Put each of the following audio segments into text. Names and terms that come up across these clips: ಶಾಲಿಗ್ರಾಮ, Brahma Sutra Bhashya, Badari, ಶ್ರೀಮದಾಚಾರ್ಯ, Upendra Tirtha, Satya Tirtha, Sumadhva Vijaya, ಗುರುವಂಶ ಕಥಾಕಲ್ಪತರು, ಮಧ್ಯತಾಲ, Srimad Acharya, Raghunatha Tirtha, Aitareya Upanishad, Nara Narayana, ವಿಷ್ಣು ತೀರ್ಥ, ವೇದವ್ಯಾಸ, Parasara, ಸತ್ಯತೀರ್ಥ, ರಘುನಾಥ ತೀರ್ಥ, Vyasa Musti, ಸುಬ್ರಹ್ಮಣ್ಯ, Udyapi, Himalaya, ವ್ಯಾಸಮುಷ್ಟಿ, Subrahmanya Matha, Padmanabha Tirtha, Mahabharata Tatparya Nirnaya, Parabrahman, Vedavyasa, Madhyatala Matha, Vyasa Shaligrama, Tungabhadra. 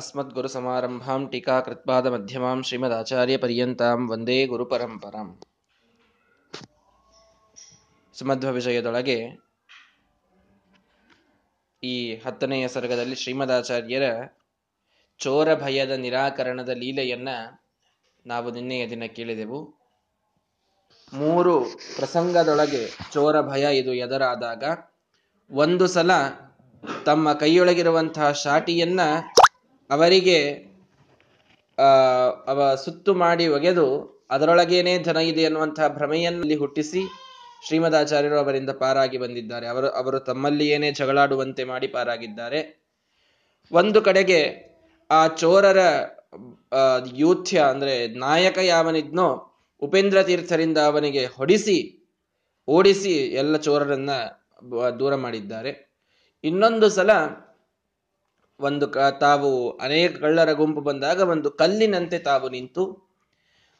ಅಸ್ಮದ್ಗುರು ಸಮಾರಂಭಾಂ ಟೀಕಾಕೃತ್ಪಾದ ಮಧ್ಯಮಾಂ ಶ್ರೀಮದಾಚಾರ್ಯ ಪರ್ಯಂತಾಂ ವಂದೇ ಗುರು ಪರಂಪರಾಂ. ಸುಮಧ್ವ ವಿಜಯದೊಳಗೆ ಈ 10ನೇ ಸರ್ಗದಲ್ಲಿ ಶ್ರೀಮದಾಚಾರ್ಯರ ಚೋರ ಭಯದ ನಿರಾಕರಣದ ಲೀಲೆಯನ್ನ ನಾವು ನಿನ್ನೆಯ ದಿನ ಕೇಳಿದೆವು. 3 ಪ್ರಸಂಗದೊಳಗೆ ಚೋರ ಭಯ ಇದು ಎದುರಾದಾಗ ಒಂದು ಸಲ ತಮ್ಮ ಕೈಯೊಳಗಿರುವಂತಹ ಶಾಟಿಯನ್ನ ಅವರಿಗೆ ಸುತ್ತು ಮಾಡಿ ಒಗೆದು ಅದರೊಳಗೇನೆ ಧನ ಇದೆ ಅನ್ನುವಂತಹ ಭ್ರಮೆಯಲ್ಲಿ ಹುಟ್ಟಿಸಿ ಶ್ರೀಮದಾಚಾರ್ಯರು ಅವರಿಂದ ಪಾರಾಗಿ ಬಂದಿದ್ದಾರೆ. ಅವರು ತಮ್ಮಲ್ಲಿಯೇನೆ ಜಗಳಾಡುವಂತೆ ಮಾಡಿ ಪಾರಾಗಿದ್ದಾರೆ. ಒಂದು ಕಡೆಗೆ ಆ ಚೋರರ ಯೂಥ್ಯ ಅಂದ್ರೆ ನಾಯಕ ಯಾವನಿದ್ನೋ ಉಪೇಂದ್ರ ತೀರ್ಥರಿಂದ ಅವನಿಗೆ ಹೊಡಿಸಿ ಓಡಿಸಿ ಎಲ್ಲ ಚೋರರನ್ನ ದೂರ ಮಾಡಿದ್ದಾರೆ. ಇನ್ನೊಂದು ಸಲ ತಾವು ಅನೇಕ ಕಳ್ಳರ ಗುಂಪು ಬಂದಾಗ ಒಂದು ಕಲ್ಲಿನಂತೆ ತಾವು ನಿಂತು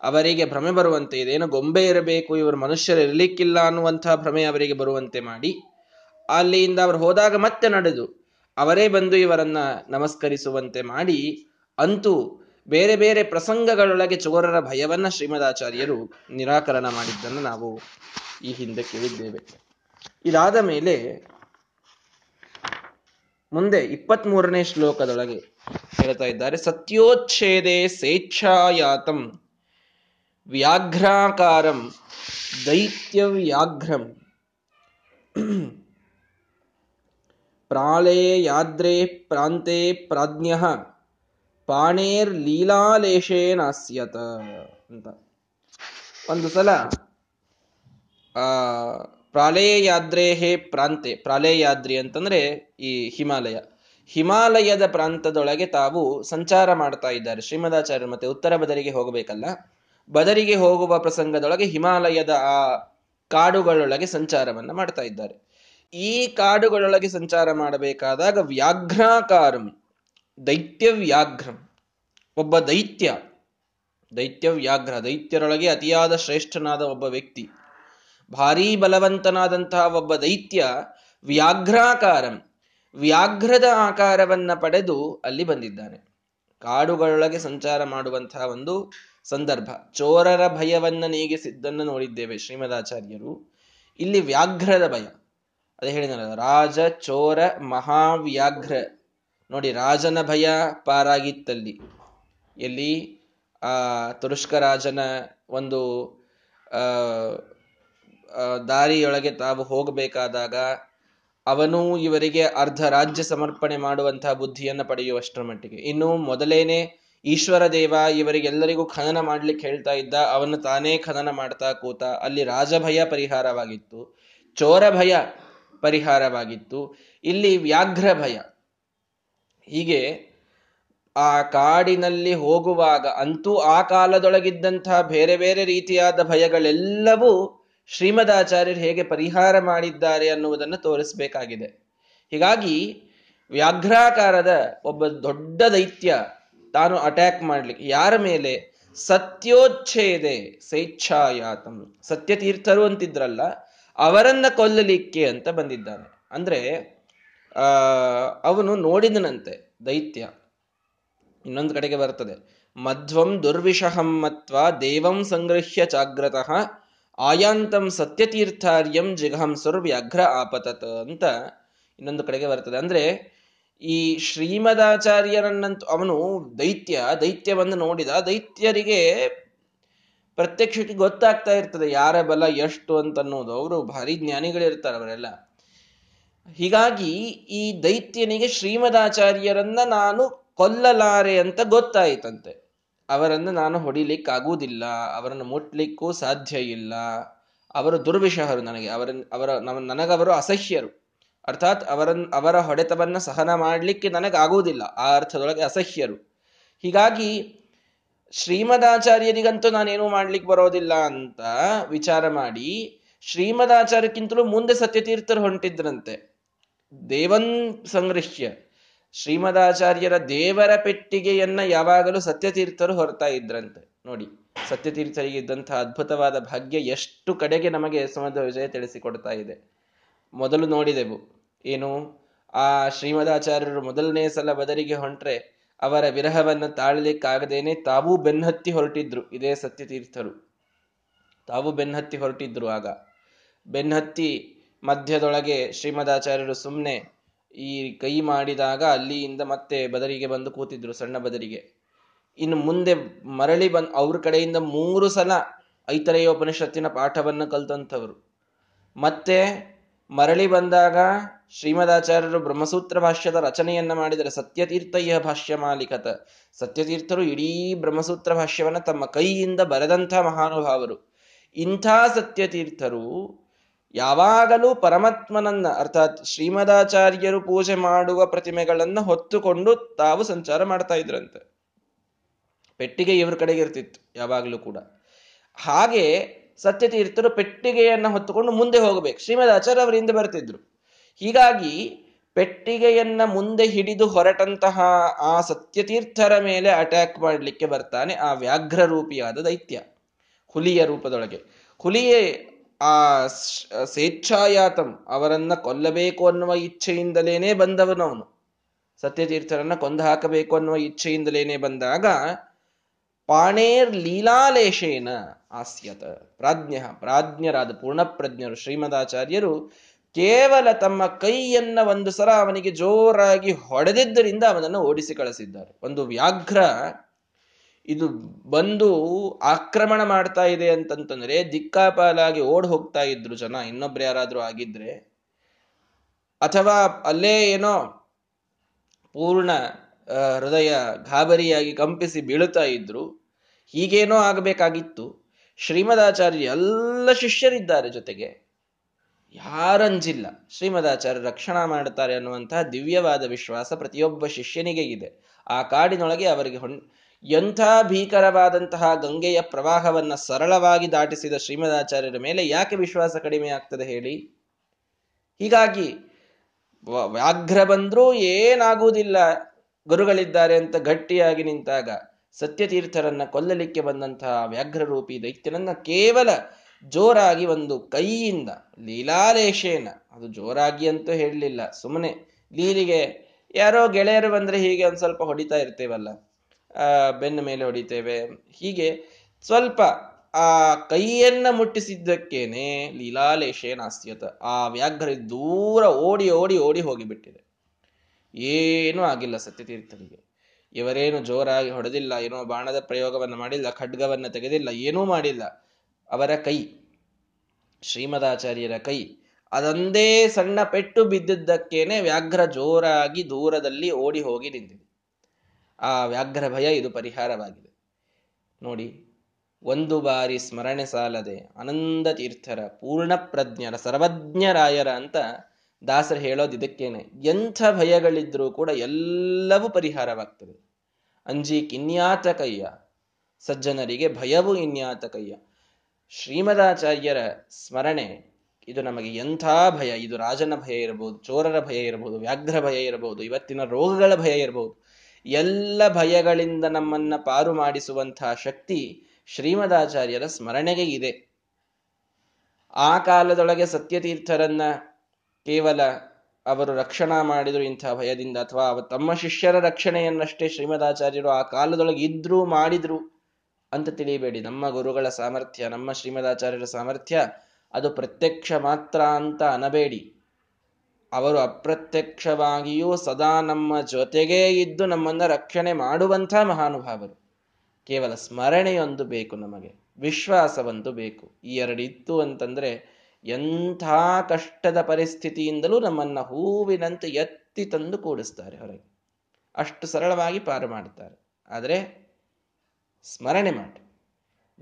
ಅವರಿಗೆ ಭ್ರಮೆ ಬರುವಂತೆ ಇದೆ, ಏನೋ ಗೊಂಬೆ ಇರಬೇಕು, ಇವರು ಮನುಷ್ಯರು ಇರಲಿಕ್ಕಿಲ್ಲ ಅನ್ನುವಂತಹ ಭ್ರಮೆ ಅವರಿಗೆ ಬರುವಂತೆ ಮಾಡಿ ಅಲ್ಲಿಯಿಂದ ಅವರು ಹೋದಾಗ ಮತ್ತೆ ನಡೆದು ಅವರೇ ಬಂದು ಇವರನ್ನ ನಮಸ್ಕರಿಸುವಂತೆ ಮಾಡಿ, ಅಂತೂ ಬೇರೆ ಬೇರೆ ಪ್ರಸಂಗಗಳೊಳಗೆ ಚೋರರ ಭಯವನ್ನ ಶ್ರೀಮದಾಚಾರ್ಯರು ನಿರಾಕರಣ ಮಾಡಿದ್ದನ್ನು ನಾವು ಈ ಹಿಂದೆ ಕೇಳಿದ್ದೇವೆ. ಇದಾದ ಮೇಲೆ ಮುಂದೆ 23ನೇ ಶ್ಲೋಕದೊಳಗೆ ಹೇಳ್ತಾ ಇದ್ದಾರೆ. ಸತ್ಯೋಚ್ಛೇದೆ ಸ್ವೇಚ್ಛಾಯಾತಂ ವ್ಯಾಘ್ರಾಕಾರಂ ದೈತ್ಯವ್ಯಾಘ್ರಂ ಪ್ರಾಳೇ ಯಾದ್ರೇ ಪ್ರಾಂತೆ ಪ್ರಾಜ್ಞಃ ಪಾಣೇರ್ ಲೀಲಾಲೇಶೇನಾಸ್ಯತ ಅಂತ. ಒಂದು ಸಲ ಪ್ರಾಳೇಯಾದ್ರೇ ಹೇ ಪ್ರಾಂತೆ, ಪ್ರಾಳೇಯಾದ್ರಿ ಅಂತಂದ್ರೆ ಈ ಹಿಮಾಲಯ, ಹಿಮಾಲಯದ ಪ್ರಾಂತದೊಳಗೆ ತಾವು ಸಂಚಾರ ಮಾಡ್ತಾ ಇದ್ದಾರೆ ಶ್ರೀಮದಾಚಾರ್ಯರು. ಮತ್ತೆ ಉತ್ತರ ಬದರಿಗೆ ಹೋಗಬೇಕಲ್ಲ, ಬದರಿಗೆ ಹೋಗುವ ಪ್ರಸಂಗದೊಳಗೆ ಹಿಮಾಲಯದ ಆ ಕಾಡುಗಳೊಳಗೆ ಸಂಚಾರವನ್ನ ಮಾಡ್ತಾ ಇದ್ದಾರೆ. ಈ ಕಾಡುಗಳೊಳಗೆ ಸಂಚಾರ ಮಾಡಬೇಕಾದಾಗ ವ್ಯಾಘ್ರಾಕಾರಂ ದೈತ್ಯವ್ಯಾಘ್ರಂ, ಒಬ್ಬ ದೈತ್ಯ, ದೈತ್ಯವ್ಯಾಘ್ರ ದೈತ್ಯರೊಳಗೆ ಅತಿಯಾದ ಶ್ರೇಷ್ಠನಾದ ಒಬ್ಬ ವ್ಯಕ್ತಿ, ಭಾರೀ ಬಲವಂತನಾದಂತಹ ಒಬ್ಬ ದೈತ್ಯ ವ್ಯಾಘ್ರಾಕಾರಂ, ವ್ಯಾಘ್ರದ ಆಕಾರವನ್ನ ಪಡೆದು ಅಲ್ಲಿ ಬಂದಿದ್ದಾನೆ. ಕಾಡುಗಳೊಳಗೆ ಸಂಚಾರ ಮಾಡುವಂತಹ ಒಂದು ಸಂದರ್ಭ, ಚೋರರ ಭಯವನ್ನ ನೀಗಿಸಿದ್ದನ್ನು ನೋಡಿದ್ದೇವೆ ಶ್ರೀಮದಾಚಾರ್ಯರು. ಇಲ್ಲಿ ವ್ಯಾಘ್ರದ ಭಯ, ಅದೇ ಹೇಳಿದ ರಾಜ ಚೋರ ಮಹಾವ್ಯಾಘ್ರ. ನೋಡಿ, ರಾಜನ ಭಯ ಪಾರಾಗಿತ್ತಲ್ಲಿ, ಎಲ್ಲಿ ತುರುಷ್ಕ ರಾಜನ ಒಂದು ದಾರಿಯೊಳಗೆ ತಾವು ಹೋಗಬೇಕಾದಾಗ ಅವನು ಇವರಿಗೆ ಅರ್ಧ ರಾಜ್ಯ ಸಮರ್ಪಣೆ ಮಾಡುವಂತಹ ಬುದ್ಧಿಯನ್ನು ಪಡೆಯುವಷ್ಟರ ಮಟ್ಟಿಗೆ, ಇನ್ನು ಮೊದಲೇನೆ ಈಶ್ವರ ದೇವ ಇವರಿಗೆಲ್ಲರಿಗೂ ಖನನ ಮಾಡ್ಲಿಕ್ಕೆ ಹೇಳ್ತಾ ಇದ್ದ, ಅವನು ತಾನೇ ಖನನ ಮಾಡ್ತಾ ಕೂತ. ಅಲ್ಲಿ ರಾಜಭಯ ಪರಿಹಾರವಾಗಿತ್ತು, ಚೋರ ಭಯ ಪರಿಹಾರವಾಗಿತ್ತು, ಇಲ್ಲಿ ವ್ಯಾಘ್ರ ಭಯ. ಹೀಗೆ ಆ ಕಾಡಿನಲ್ಲಿ ಹೋಗುವಾಗ ಅಂತೂ ಆ ಕಾಲದೊಳಗಿದ್ದಂತಹ ಬೇರೆ ಬೇರೆ ರೀತಿಯಾದ ಭಯಗಳೆಲ್ಲವೂ ಶ್ರೀಮದಾಚಾರ್ಯರು ಹೇಗೆ ಪರಿಹಾರ ಮಾಡಿದ್ದಾರೆ ಅನ್ನುವುದನ್ನು ತೋರಿಸಬೇಕಾಗಿದೆ. ಹೀಗಾಗಿ ವ್ಯಾಘ್ರಾಕಾರದ ಒಬ್ಬ ದೊಡ್ಡ ದೈತ್ಯ ತಾನು ಅಟ್ಯಾಕ್ ಮಾಡ್ಲಿಕ್ಕೆ ಯಾರ ಮೇಲೆ, ಸತ್ಯೋಚ್ಛೇದೆ ಸ್ವೇಚ್ಛಾಯಾತಂ, ಸತ್ಯತೀರ್ಥರು ಅಂತಿದ್ರಲ್ಲ ಅವರನ್ನ ಕೊಲ್ಲಲಿಕ್ಕೆ ಅಂತ ಬಂದಿದ್ದಾನೆ. ಅಂದ್ರೆ ಅವನು ನೋಡಿದನಂತೆ ದೈತ್ಯ. ಇನ್ನೊಂದು ಕಡೆಗೆ ಬರ್ತದೆ, ಮಧ್ವಂ ದುರ್ವಿಷಹಂ ಮತ್ವ ದೇವಂ ಸಂಗೃಹ್ಯ ಜಾಗ್ರತಃ ಆಯಾಂತಂ ಸತ್ಯತೀರ್ಥಾರ್ಯಂ ಜಿಘಾಂಸುರ್ ವ್ಯಾಘ್ರ ಆಪತತ ಅಂತ ಇನ್ನೊಂದು ಕಡೆಗೆ ಬರ್ತದೆ. ಅಂದ್ರೆ ಈ ಶ್ರೀಮದಾಚಾರ್ಯರನ್ನಂತೂ ಅವನು ದೈತ್ಯವನ್ನು ನೋಡಿದ. ದೈತ್ಯರಿಗೆ ಪ್ರತ್ಯಕ್ಷಕ್ಕೆ ಗೊತ್ತಾಗ್ತಾ ಇರ್ತದೆ ಯಾರ ಬಲ ಎಷ್ಟು ಅಂತನ್ನೋದು, ಅವರು ಭಾರಿ ಜ್ಞಾನಿಗಳಿರ್ತಾರೆ ಅವರೆಲ್ಲ. ಹೀಗಾಗಿ ಈ ದೈತ್ಯನಿಗೆ ಶ್ರೀಮದಾಚಾರ್ಯರನ್ನ ನಾನು ಕೊಲ್ಲಲಾರೆ ಅಂತ ಗೊತ್ತಾಯಿತಂತೆ. ಅವರನ್ನು ನಾನು ಹೊಡಿಲಿಕ್ಕಾಗುವುದಿಲ್ಲ, ಅವರನ್ನು ಮುಟ್ಲಿಕ್ಕೂ ಸಾಧ್ಯ ಇಲ್ಲ, ಅವರು ದುರ್ವಿಷಹರು, ನನಗೆ ನನಗವರು ಅಸಹ್ಯರು, ಅರ್ಥಾತ್ ಅವರ ಹೊಡೆತವನ್ನು ಸಹನ ಮಾಡಲಿಕ್ಕೆ ನನಗಾಗುವುದಿಲ್ಲ, ಆ ಅರ್ಥದೊಳಗೆ ಅಸಹ್ಯರು. ಹೀಗಾಗಿ ಶ್ರೀಮದಾಚಾರ್ಯರಿಗಂತೂ ನಾನೇನು ಮಾಡ್ಲಿಕ್ಕೆ ಬರೋದಿಲ್ಲ ಅಂತ ವಿಚಾರ ಮಾಡಿ, ಶ್ರೀಮದಾಚಾರ್ಯಕ್ಕಿಂತಲೂ ಮುಂದೆ ಸತ್ಯತೀರ್ಥರು ಹೊಂಟಿದ್ರಂತೆ. ದೇವನ್ ಸಂಗೃಹ್ಯ, ಶ್ರೀಮದಾಚಾರ್ಯರ ದೇವರ ಪೆಟ್ಟಿಗೆಯನ್ನ ಯಾವಾಗಲೂ ಸತ್ಯತೀರ್ಥರು ಹೊರತಾ ಇದ್ರಂತೆ. ನೋಡಿ, ಸತ್ಯತೀರ್ಥರಿಗಿದ್ದಂತಹ ಅದ್ಭುತವಾದ ಭಾಗ್ಯ ಎಷ್ಟು ಕಡೆಗೆ ನಮಗೆ ಸುಮಧ್ವ ವಿಜಯ ತಿಳಿಸಿಕೊಡ್ತಾ ಇದೆ. ಮೊದಲು ನೋಡಿದೆವು ಏನು, ಆ ಶ್ರೀಮದಾಚಾರ್ಯರು ಮೊದಲನೇ ಸಲ ಬದರಿಗೆ ಹೊಂಟ್ರೆ ಅವರ ವಿರಹವನ್ನು ತಾಳಲಿಕ್ಕಾಗದೇನೆ ತಾವೂ ಬೆನ್ನಹತ್ತಿ ಹೊರಟಿದ್ರು. ಇದೇ ಸತ್ಯತೀರ್ಥರು ತಾವು ಬೆನ್ನಹತ್ತಿ ಹೊರಟಿದ್ರು. ಆಗ ಬೆನ್ನಹತ್ತಿ ಮಧ್ಯದೊಳಗೆ ಶ್ರೀಮದಾಚಾರ್ಯರು ಸುಮ್ಮನೆ ಈ ಕೈ ಮಾಡಿದಾಗ ಅಲ್ಲಿಯಿಂದ ಮತ್ತೆ ಬದರಿಗೆ ಬಂದು ಕೂತಿದ್ರು, ಸಣ್ಣ ಬದರಿಗೆ. ಇನ್ನು ಮುಂದೆ ಮರಳಿ ಬಂದು ಅವ್ರ ಕಡೆಯಿಂದ 3 ಸಲ ಐತರೇಯ ಉಪನಿಷತ್ತಿನ ಪಾಠವನ್ನು ಕಲ್ತಂಥವ್ರು. ಮತ್ತೆ ಮರಳಿ ಬಂದಾಗ ಶ್ರೀಮದಾಚಾರ್ಯರು ಬ್ರಹ್ಮಸೂತ್ರ ಭಾಷ್ಯದ ರಚನೆಯನ್ನ ಮಾಡಿದರೆ ಸತ್ಯತೀರ್ಥಯ್ಯ ಭಾಷ್ಯ ಮಾಲಿಕತ. ಸತ್ಯತೀರ್ಥರು ಇಡೀ ಬ್ರಹ್ಮಸೂತ್ರ ಭಾಷ್ಯವನ್ನ ತಮ್ಮ ಕೈಯಿಂದ ಬರೆದಂಥ ಮಹಾನುಭಾವರು. ಇಂಥ ಸತ್ಯತೀರ್ಥರು ಯಾವಾಗಲೂ ಪರಮಾತ್ಮನನ್ನ, ಅರ್ಥಾತ್ ಶ್ರೀಮದಾಚಾರ್ಯರು ಪೂಜೆ ಮಾಡುವ ಪ್ರತಿಮೆಗಳನ್ನ ಹೊತ್ತುಕೊಂಡು ತಾವು ಸಂಚಾರ ಮಾಡ್ತಾ ಇದ್ರಂತೆ. ಪೆಟ್ಟಿಗೆ ಇವ್ರ ಕಡೆಗೆ ಇರ್ತಿತ್ತು ಯಾವಾಗಲೂ ಕೂಡ. ಹಾಗೆ ಸತ್ಯತೀರ್ಥರು ಪೆಟ್ಟಿಗೆಯನ್ನ ಹೊತ್ತುಕೊಂಡು ಮುಂದೆ ಹೋಗಬೇಕು, ಶ್ರೀಮದಾಚಾರ್ಯ ಅವರಿಂದ ಬರ್ತಿದ್ರು. ಹೀಗಾಗಿ ಪೆಟ್ಟಿಗೆಯನ್ನ ಮುಂದೆ ಹಿಡಿದು ಹೊರಟಂತಹ ಆ ಸತ್ಯತೀರ್ಥರ ಮೇಲೆ ಅಟ್ಯಾಕ್ ಮಾಡಲಿಕ್ಕೆ ಬರ್ತಾನೆ ಆ ವ್ಯಾಘ್ರ ರೂಪಿಯಾದ ದೈತ್ಯ, ಹುಲಿಯ ರೂಪದೊಳಗೆ. ಹುಲಿಯೇ ಆ ಸ್ವೇಚ್ಛಾಯಾತಂ, ಅವರನ್ನ ಕೊಲ್ಲಬೇಕು ಅನ್ನುವ ಇಚ್ಛೆಯಿಂದಲೇನೆ ಬಂದವನವನು. ಸತ್ಯತೀರ್ಥರನ್ನ ಕೊಂದು ಹಾಕಬೇಕು ಅನ್ನುವ ಇಚ್ಛೆಯಿಂದಲೇನೆ ಬಂದಾಗ ಪಾಣೇರ್ ಲೀಲಾಲೇಶೇನ ಆಸ್ಯತ ಪ್ರಾಜ್ಞ, ಪ್ರಾಜ್ಞರಾದ ಪೂರ್ಣಪ್ರಜ್ಞರು ಶ್ರೀಮದಾಚಾರ್ಯರು ಕೇವಲ ತಮ್ಮ ಕೈಯನ್ನ 1 ಸಲ ಅವನಿಗೆ ಜೋರಾಗಿ ಹೊಡೆದಿದ್ದರಿಂದ ಅವನನ್ನು ಓಡಿಸಿ ಕಳಿಸಿದ್ದಾರೆ. ಒಂದು ವ್ಯಾಘ್ರ ಇದು ಬಂದು ಆಕ್ರಮಣ ಮಾಡ್ತಾ ಇದೆ ಅಂತಂತಂದ್ರೆ ದಿಕ್ಕಾಪಾಲಾಗಿ ಓಡ್ ಹೋಗ್ತಾ ಇದ್ರು ಜನ. ಇನ್ನೊಬ್ರು ಯಾರಾದ್ರೂ ಆಗಿದ್ರೆ, ಅಥವಾ ಅಲ್ಲೇ ಏನೋ ಪೂರ್ಣ ಹೃದಯ ಗಾಬರಿಯಾಗಿ ಕಂಪಿಸಿ ಬೀಳುತ್ತಾ ಇದ್ರು, ಹೀಗೇನೋ ಆಗಬೇಕಾಗಿತ್ತು. ಶ್ರೀಮದಾಚಾರ್ಯ ಎಲ್ಲ ಶಿಷ್ಯರಿದ್ದಾರೆ, ಜೊತೆಗೆ ಯಾರಂಜಿಲ್ಲ. ಶ್ರೀಮದಾಚಾರ್ಯ ರಕ್ಷಣಾ ಮಾಡುತ್ತಾರೆ ಅನ್ನುವಂತಹ ದಿವ್ಯವಾದ ವಿಶ್ವಾಸ ಪ್ರತಿಯೊಬ್ಬ ಶಿಷ್ಯನಿಗೆ ಇದೆ. ಆ ಕಾಡಿನೊಳಗೆ ಅವರಿಗೆ ಎಂಥ ಭೀಕರವಾದಂತಹ ಗಂಗೆಯ ಪ್ರವಾಹವನ್ನ ಸರಳವಾಗಿ ದಾಟಿಸಿದ ಶ್ರೀಮದಾಚಾರ್ಯರ ಮೇಲೆ ಯಾಕೆ ವಿಶ್ವಾಸ ಕಡಿಮೆ ಆಗ್ತದೆ ಹೇಳಿ? ಹೀಗಾಗಿ ವ್ಯಾಘ್ರ ಬಂದ್ರೂ ಏನಾಗುವುದಿಲ್ಲ, ಗುರುಗಳಿದ್ದಾರೆ ಅಂತ ಗಟ್ಟಿಯಾಗಿ ನಿಂತಾಗ ಸತ್ಯತೀರ್ಥರನ್ನ ಕೊಲ್ಲಲಿಕ್ಕೆ ಬಂದಂತಹ ವ್ಯಾಘ್ರ ರೂಪಿ ದೈತ್ಯನನ್ನ ಕೇವಲ ಜೋರಾಗಿ 1 ಕೈಯಿಂದ ಲೀಲಾಲೇಶೇನ, ಅದು ಜೋರಾಗಿ ಅಂತೂ ಹೇಳಲಿಲ್ಲ, ಸುಮ್ಮನೆ ಲೀಲಿಗೆ ಯಾರೋ ಗೆಳೆಯರು ಬಂದ್ರೆ ಹೀಗೆ ಒಂದು ಸ್ವಲ್ಪ ಹೊಡಿತಾ ಇರ್ತೇವಲ್ಲ, ಬೆನ್ನ ಮೇಲೆ ಹೊಡಿತೇವೆ, ಹೀಗೆ ಸ್ವಲ್ಪ ಆ ಕೈಯನ್ನ ಮುಟ್ಟಿಸಿದ್ದಕ್ಕೇನೆ ಲೀಲಾಲೇಶೇನ ಆಸ್ಯತ ಆ ವ್ಯಾಘ್ರ ದೂರ ಓಡಿ ಓಡಿ ಓಡಿ ಹೋಗಿಬಿಟ್ಟಿದೆ. ಏನೂ ಆಗಿಲ್ಲ ಸತ್ಯತೀರ್ಥರಿಗೆ. ಇವರೇನು ಜೋರಾಗಿ ಹೊಡೆದಿಲ್ಲ, ಏನೋ ಬಾಣದ ಪ್ರಯೋಗವನ್ನು ಮಾಡಿಲ್ಲ, ಖಡ್ಗವನ್ನು ತೆಗೆದಿಲ್ಲ, ಏನೂ ಮಾಡಿಲ್ಲ. ಅವರ ಕೈ, ಶ್ರೀಮದಾಚಾರ್ಯರ ಕೈ, ಅದೊಂದೇ ಸಣ್ಣ ಪೆಟ್ಟು ಬಿದ್ದಿದ್ದಕ್ಕೇನೆ ವ್ಯಾಘ್ರ ಜೋರಾಗಿ ದೂರದಲ್ಲಿ ಓಡಿ ಹೋಗಿ ನಿಂತಿದೆ. ಆ ವ್ಯಾಘ್ರ ಭಯ ಇದು ಪರಿಹಾರವಾಗಿದೆ ನೋಡಿ. 1 ಬಾರಿ ಸ್ಮರಣೆ ಸಾಲದೆ ಆನಂದ ತೀರ್ಥರ, ಪೂರ್ಣ ಪ್ರಜ್ಞರ, ಸರ್ವಜ್ಞರಾಯರ ಅಂತ ದಾಸರು ಹೇಳೋದು ಇದಕ್ಕೇನೆ. ಎಂಥ ಭಯಗಳಿದ್ರೂ ಕೂಡ ಎಲ್ಲವೂ ಪರಿಹಾರವಾಗ್ತದೆ. ಅಂಜಿಕ್ ಇನ್ಯಾತ ಕಯ್ಯ, ಸಜ್ಜನರಿಗೆ ಭಯವೂ ಇನ್ಯಾತ ಕಯ್ಯ. ಶ್ರೀಮದಾಚಾರ್ಯರ ಸ್ಮರಣೆ ಇದು ನಮಗೆ ಎಂಥ ಭಯ, ಇದು ರಾಜನ ಭಯ ಇರಬಹುದು, ಚೋರರ ಭಯ ಇರಬಹುದು, ವ್ಯಾಘ್ರ ಭಯ ಇರಬಹುದು, ಇವತ್ತಿನ ರೋಗಗಳ ಭಯ ಇರಬಹುದು, ಎಲ್ಲ ಭಯಗಳಿಂದ ನಮ್ಮನ್ನ ಪಾರು ಮಾಡಿಸುವಂತಹ ಶಕ್ತಿ ಶ್ರೀಮದಾಚಾರ್ಯರ ಸ್ಮರಣೆಗೆ ಇದೆ. ಆ ಕಾಲದೊಳಗೆ ಸತ್ಯತೀರ್ಥರನ್ನ ಕೇವಲ ಅವರು ರಕ್ಷಣಾ ಮಾಡಿದ್ರು ಇಂಥ ಭಯದಿಂದ, ಅಥವಾ ತಮ್ಮ ಶಿಷ್ಯರ ರಕ್ಷಣೆಯನ್ನಷ್ಟೇ ಶ್ರೀಮದಾಚಾರ್ಯರು ಆ ಕಾಲದೊಳಗೆ ಇದ್ರೂ ಮಾಡಿದ್ರು ಅಂತ ತಿಳಿಯಬೇಡಿ. ನಮ್ಮ ಗುರುಗಳ ಸಾಮರ್ಥ್ಯ, ನಮ್ಮ ಶ್ರೀಮದಾಚಾರ್ಯರ ಸಾಮರ್ಥ್ಯ ಅದು ಪ್ರತ್ಯಕ್ಷ ಮಾತ್ರ ಅಂತ ಅನಬೇಡಿ. ಅವರು ಅಪ್ರತ್ಯಕ್ಷವಾಗಿಯೂ ಸದಾ ನಮ್ಮ ಜೊತೆಗೇ ಇದ್ದು ನಮ್ಮನ್ನ ರಕ್ಷಣೆ ಮಾಡುವಂಥ ಮಹಾನುಭಾವರು. ಕೇವಲ ಸ್ಮರಣೆಯೊಂದು ಬೇಕು ನಮಗೆ, ವಿಶ್ವಾಸವಂತೂ ಬೇಕು. ಈ ಎರಡಿತ್ತು ಅಂತಂದ್ರೆ ಎಂಥ ಕಷ್ಟದ ಪರಿಸ್ಥಿತಿಯಿಂದಲೂ ನಮ್ಮನ್ನ ಹೂವಿನಂತೆ ಎತ್ತಿ ತಂದು ಕೂಡಿಸ್ತಾರೆ ಹೊರಗೆ. ಅಷ್ಟು ಸರಳವಾಗಿ ಪಾರು ಮಾಡುತ್ತಾರೆ. ಆದರೆ ಸ್ಮರಣೆ ಮಾಡಿ,